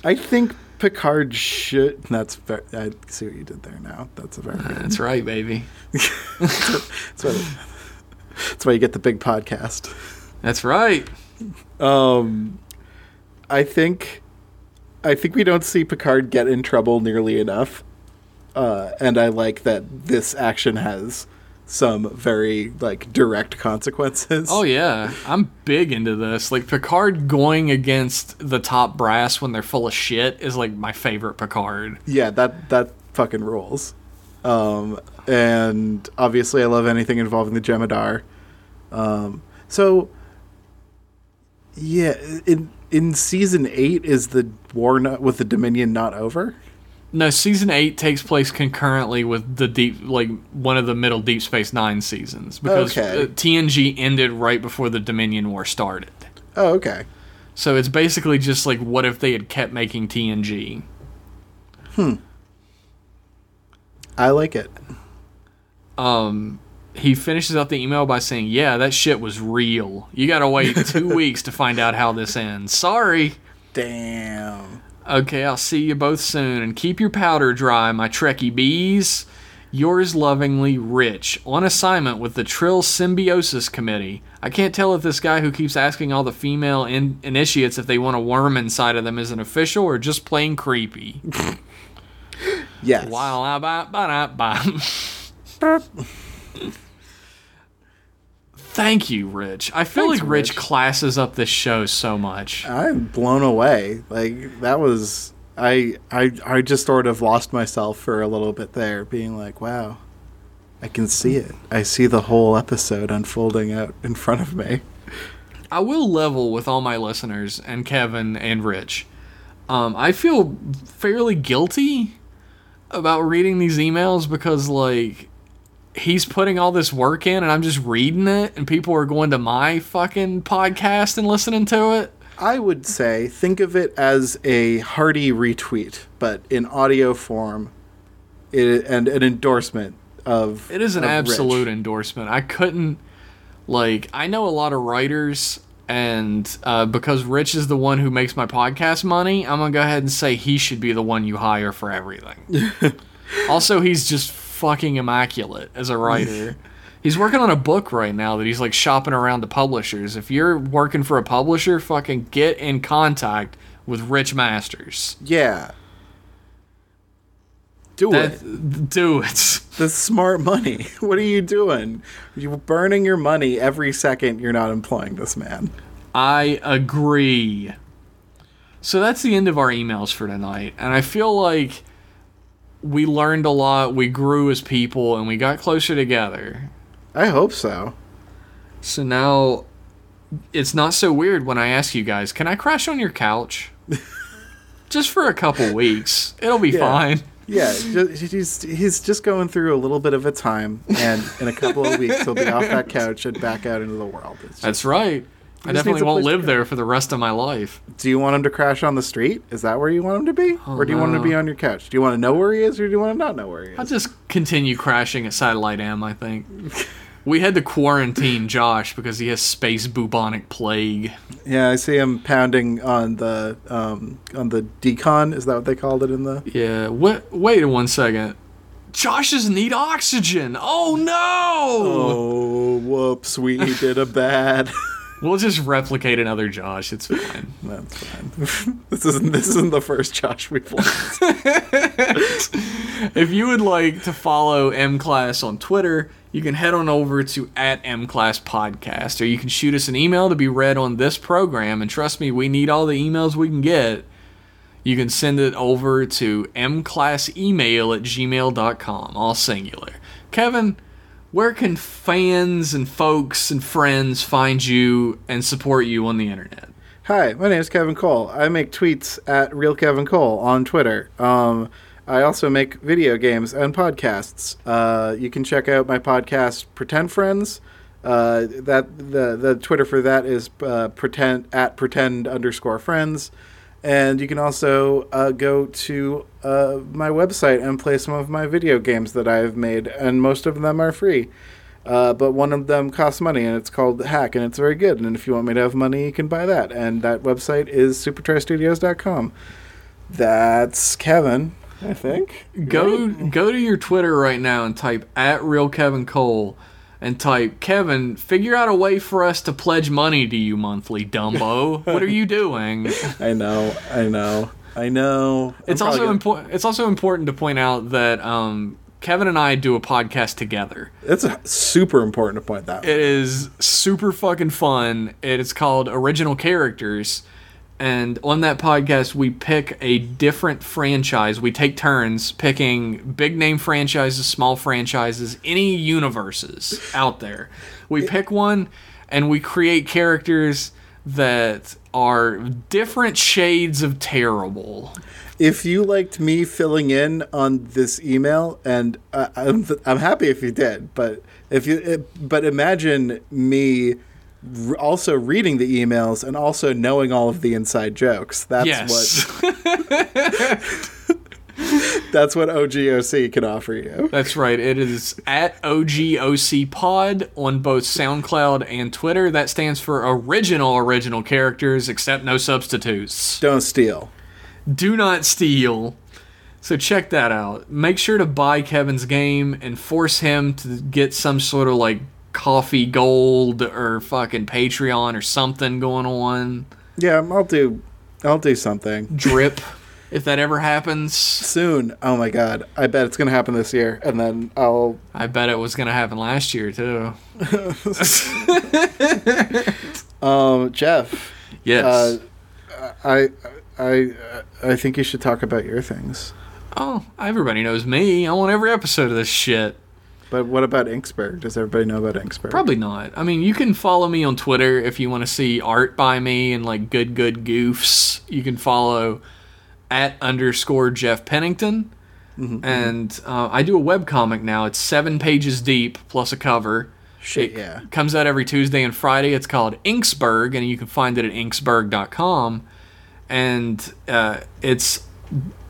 I think Picard should. That's fair. I see what you did there. Now that's a very. That's right, baby. That's why you get the big podcast. That's right. I think we don't see Picard get in trouble nearly enough. And I like that this action has some very, direct consequences. Oh, yeah. I'm big into this. Picard going against the top brass when they're full of shit is, my favorite Picard. Yeah, that fucking rules. And obviously I love anything involving the Jemadar. In season 8, is the war with the Dominion not over? No, season 8 takes place concurrently with the one of the middle Deep Space Nine seasons, because TNG ended right before the Dominion War started. Oh, okay. So it's basically just like, what if they had kept making TNG? I like it. He finishes out the email by saying, yeah, that shit was real. You gotta wait 2 weeks to find out how this ends. Sorry. Damn. Okay, I'll see you both soon. And keep your powder dry, my Trekkie bees. Yours lovingly, Rich, on assignment with the Trill Symbiosis Committee. I can't tell if this guy who keeps asking all the female initiates if they want a worm inside of them is an official or just plain creepy. Yes. Thank you, Rich. I feel like Rich classes up this show so much. I'm blown away. Like, that was... I just sort of lost myself for a little bit there, being like, wow, I can see it. I see the whole episode unfolding out in front of me. I will level with all my listeners and Kevin and Rich. I feel fairly guilty about reading these emails because, like... he's putting all this work in and I'm just reading it and people are going to my fucking podcast and listening to it. I would say think of it as a hearty retweet, but in audio form, and an endorsement of It is an absolute Rich. Endorsement. I couldn't, I know a lot of writers, and because Rich is the one who makes my podcast money, I'm going to go ahead and say he should be the one you hire for everything. Also, he's just fucking immaculate as a writer. He's working on a book right now that he's shopping around to publishers. If you're working for a publisher, fucking get in contact with Rich Masters. Yeah. Do it. That's smart money. What are you doing? You're burning your money every second you're not employing this man. I agree. So that's the end of our emails for tonight. And I feel like we learned a lot, we grew as people, and we got closer together. I hope so. So now, it's not so weird when I ask you guys, can I crash on your couch? Just for a couple weeks. It'll be fine. Yeah, he's just going through a little bit of a time, and in a couple of weeks he'll be off that couch and back out into the world. That's right. I definitely won't live there for the rest of my life. Do you want him to crash on the street? Is that where you want him to be? Oh, or do you want him to be on your couch? Do you want to know where he is, or do you want to not know where he is? I'll just continue crashing at Satellite M, I think. We had to quarantine Josh because he has space bubonic plague. Yeah, I see him pounding on the decon. Is that what they called it in the... Yeah, wait 1 second. Josh's need oxygen! Oh, no! Oh, whoops, we did a bad... We'll just replicate another Josh. It's fine. That's fine. This isn't the first Josh we've lost. If you would like to follow M Class on Twitter, you can head on over to @MClassPodcast, or you can shoot us an email to be read on this program. And trust me, we need all the emails we can get. You can send it over to mclassemail@gmail.com, all singular. Kevin, where can fans and folks and friends find you and support you on the internet? Hi, my name is Kevin Cole. I make tweets @RealKevinCole on Twitter. I also make video games and podcasts. You can check out my podcast, Pretend Friends. The Twitter for that is @pretend_friends. And you can also go to my website and play some of my video games that I've made, and most of them are free. But one of them costs money, and it's called Hack, and it's very good. And if you want me to have money, you can buy that. And that website is supertrystudios.com. That's Kevin, I think. Go to your Twitter right now and type @RealKevinCole and type, Kevin, figure out a way for us to pledge money to you monthly, dumbo. What are you doing? I know. It's also important to point out that Kevin and I do a podcast together. It's super important to point that out. It is super fucking fun. It is called Original Characters. And on that podcast, we pick a different franchise. We take turns picking big-name franchises, small franchises, any universes out there. We pick one, and we create characters that are different shades of terrible. If you liked me filling in on this email, and I'm happy if you did, but imagine me also reading the emails and also knowing all of the inside jokes. That's what that's what OGOC can offer you. That's right. It is at OGOC Pod on both SoundCloud and Twitter. That stands for original characters, except no substitutes. Don't steal. Do not steal. So check that out. Make sure to buy Kevin's game and force him to get some sort of like Coffee Gold or fucking Patreon or something going on. Yeah, I'll do something. Drip, if that ever happens. Soon. Oh my god. I bet it's gonna happen this year, and then I bet it was gonna happen last year too. Jeff. Yes. I think you should talk about your things. Oh, everybody knows me. I want every episode of this shit. But what about Inksburg? Does everybody know about Inksburg? Probably not. I mean, you can follow me on Twitter if you want to see art by me and, like, good goofs. You can follow @_Jeff Pennington. Mm-hmm. And I do a webcomic now. It's 7 pages deep plus a cover. Shit, yeah. It comes out every Tuesday and Friday. It's called Inksburg, and you can find it at inksburg.com. And it's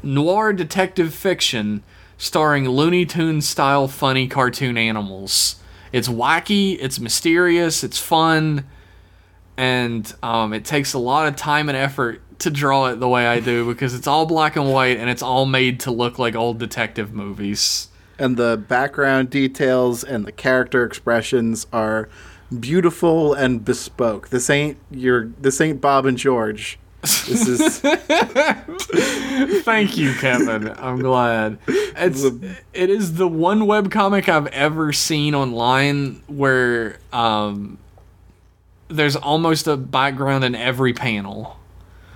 noir detective fiction starring Looney Tunes-style funny cartoon animals. It's wacky, it's mysterious, it's fun, and it takes a lot of time and effort to draw it the way I do, because it's all black and white, and it's all made to look like old detective movies. And the background details and the character expressions are beautiful and bespoke. This ain't Bob and George. This is Thank you, Kevin. I'm glad. It is the one webcomic I've ever seen online where there's almost a background in every panel.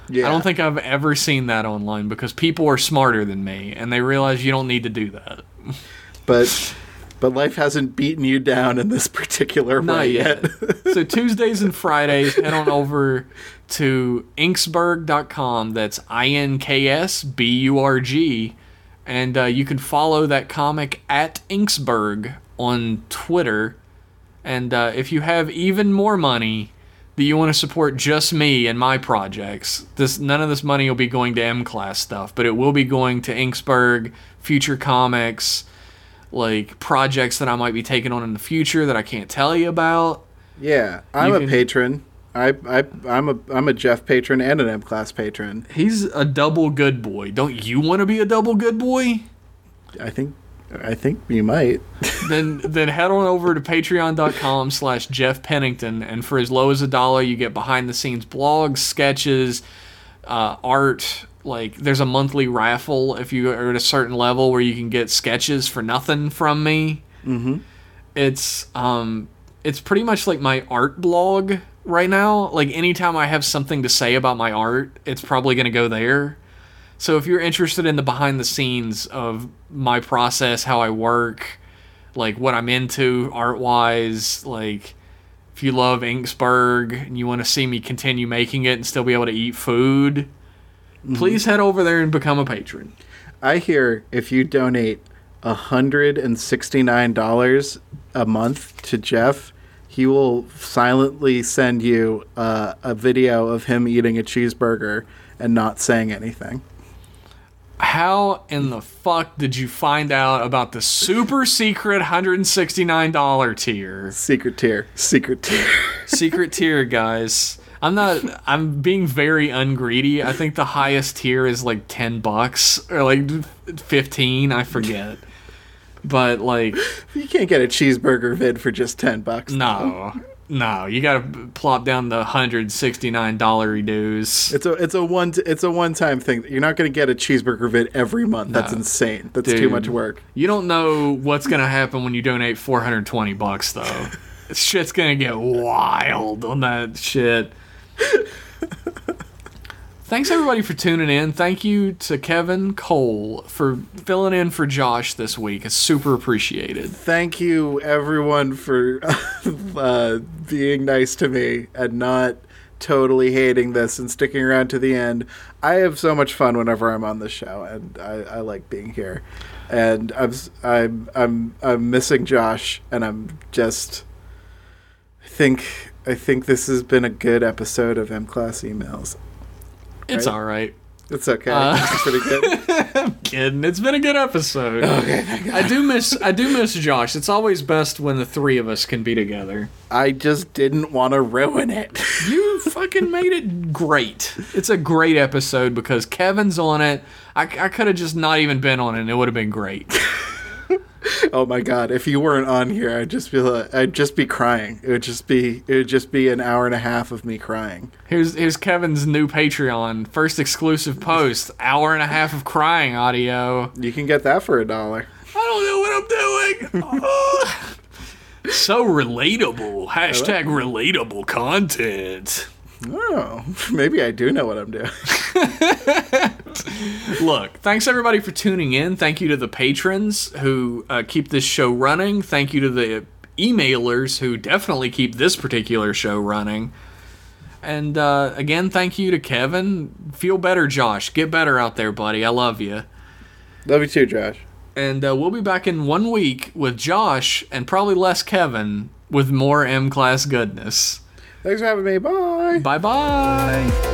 Yeah. I don't think I've ever seen that online, because people are smarter than me and they realize you don't need to do that. But life hasn't beaten you down in this particular way yet. So Tuesdays and Fridays, head on over to inksburg.com. That's INKSBURG. And you can follow that comic @Inksburg on Twitter. And if you have even more money that you want to support just me and my projects, none of this money will be going to M-Class stuff, but it will be going to Inksburg, future comics, like projects that I might be taking on in the future that I can't tell you about. Yeah, I'm a patron. I'm a Jeff patron and an M-Class patron. He's a double good boy. Don't you want to be a double good boy? I think you might. Then head on over to patreon.com/Jeff Pennington, and for as low as $1, you get behind the scenes blogs, sketches, art. Like, there's a monthly raffle if you are at a certain level where you can get sketches for nothing from me. Mm-hmm. It's pretty much like my art blog right now. Like, anytime I have something to say about my art, it's probably going to go there. So if you're interested in the behind the scenes of my process, how I work, like what I'm into art-wise, like if you love Inksburg and you want to see me continue making it and still be able to eat food, please head over there and become a patron. I hear if you donate $169 a month to Jeff, he will silently send you a video of him eating a cheeseburger and not saying anything. How in the fuck did you find out about the super secret $169 tier? Secret tier. Secret tier, guys. I'm being very ungreedy. I think the highest tier is like $10 or like 15. I forget. But like, you can't get a cheeseburger vid for just $10. No, you got to plop down the $169 dues. It's a one-time thing. You're not going to get a cheeseburger vid every month. No. That's insane. That's too much work. You don't know what's going to happen when you donate $420 though. Shit's going to get wild on that shit. Thanks, everybody, for tuning in. Thank you to Kevin Cole for filling in for Josh this week. It's super appreciated. Thank you, everyone, for being nice to me and not totally hating this and sticking around to the end. I have so much fun whenever I'm on this show, and I like being here. And I'm missing Josh, and I'm just... I think this has been a good episode of M-Class Emails. It's all right. It's okay. It's pretty good. I'm kidding. It's been a good episode. Okay, thank God. I do miss Josh. It's always best when the three of us can be together. I just didn't want to ruin it. You fucking made it great. It's a great episode because Kevin's on it. I could have just not even been on it, and it would have been great. Oh my God! If you weren't on here, I'd just be crying. It would just be an hour and a half of me crying. Here's Kevin's new Patreon first exclusive post: hour and a half of crying audio. You can get that for $1. I don't know what I'm doing. Oh. So relatable. Hashtag relatable content. Oh, maybe I do know what I'm doing. Look, thanks everybody for tuning in. Thank you to the patrons who keep this show running. Thank you to the emailers who definitely keep this particular show running. And again, thank you to Kevin. Feel better, Josh. Get better out there, buddy. I love you. Love you too, Josh. And we'll be back in 1 week with Josh and probably less Kevin with more M-Class goodness. Thanks for having me. Bye. Bye-bye.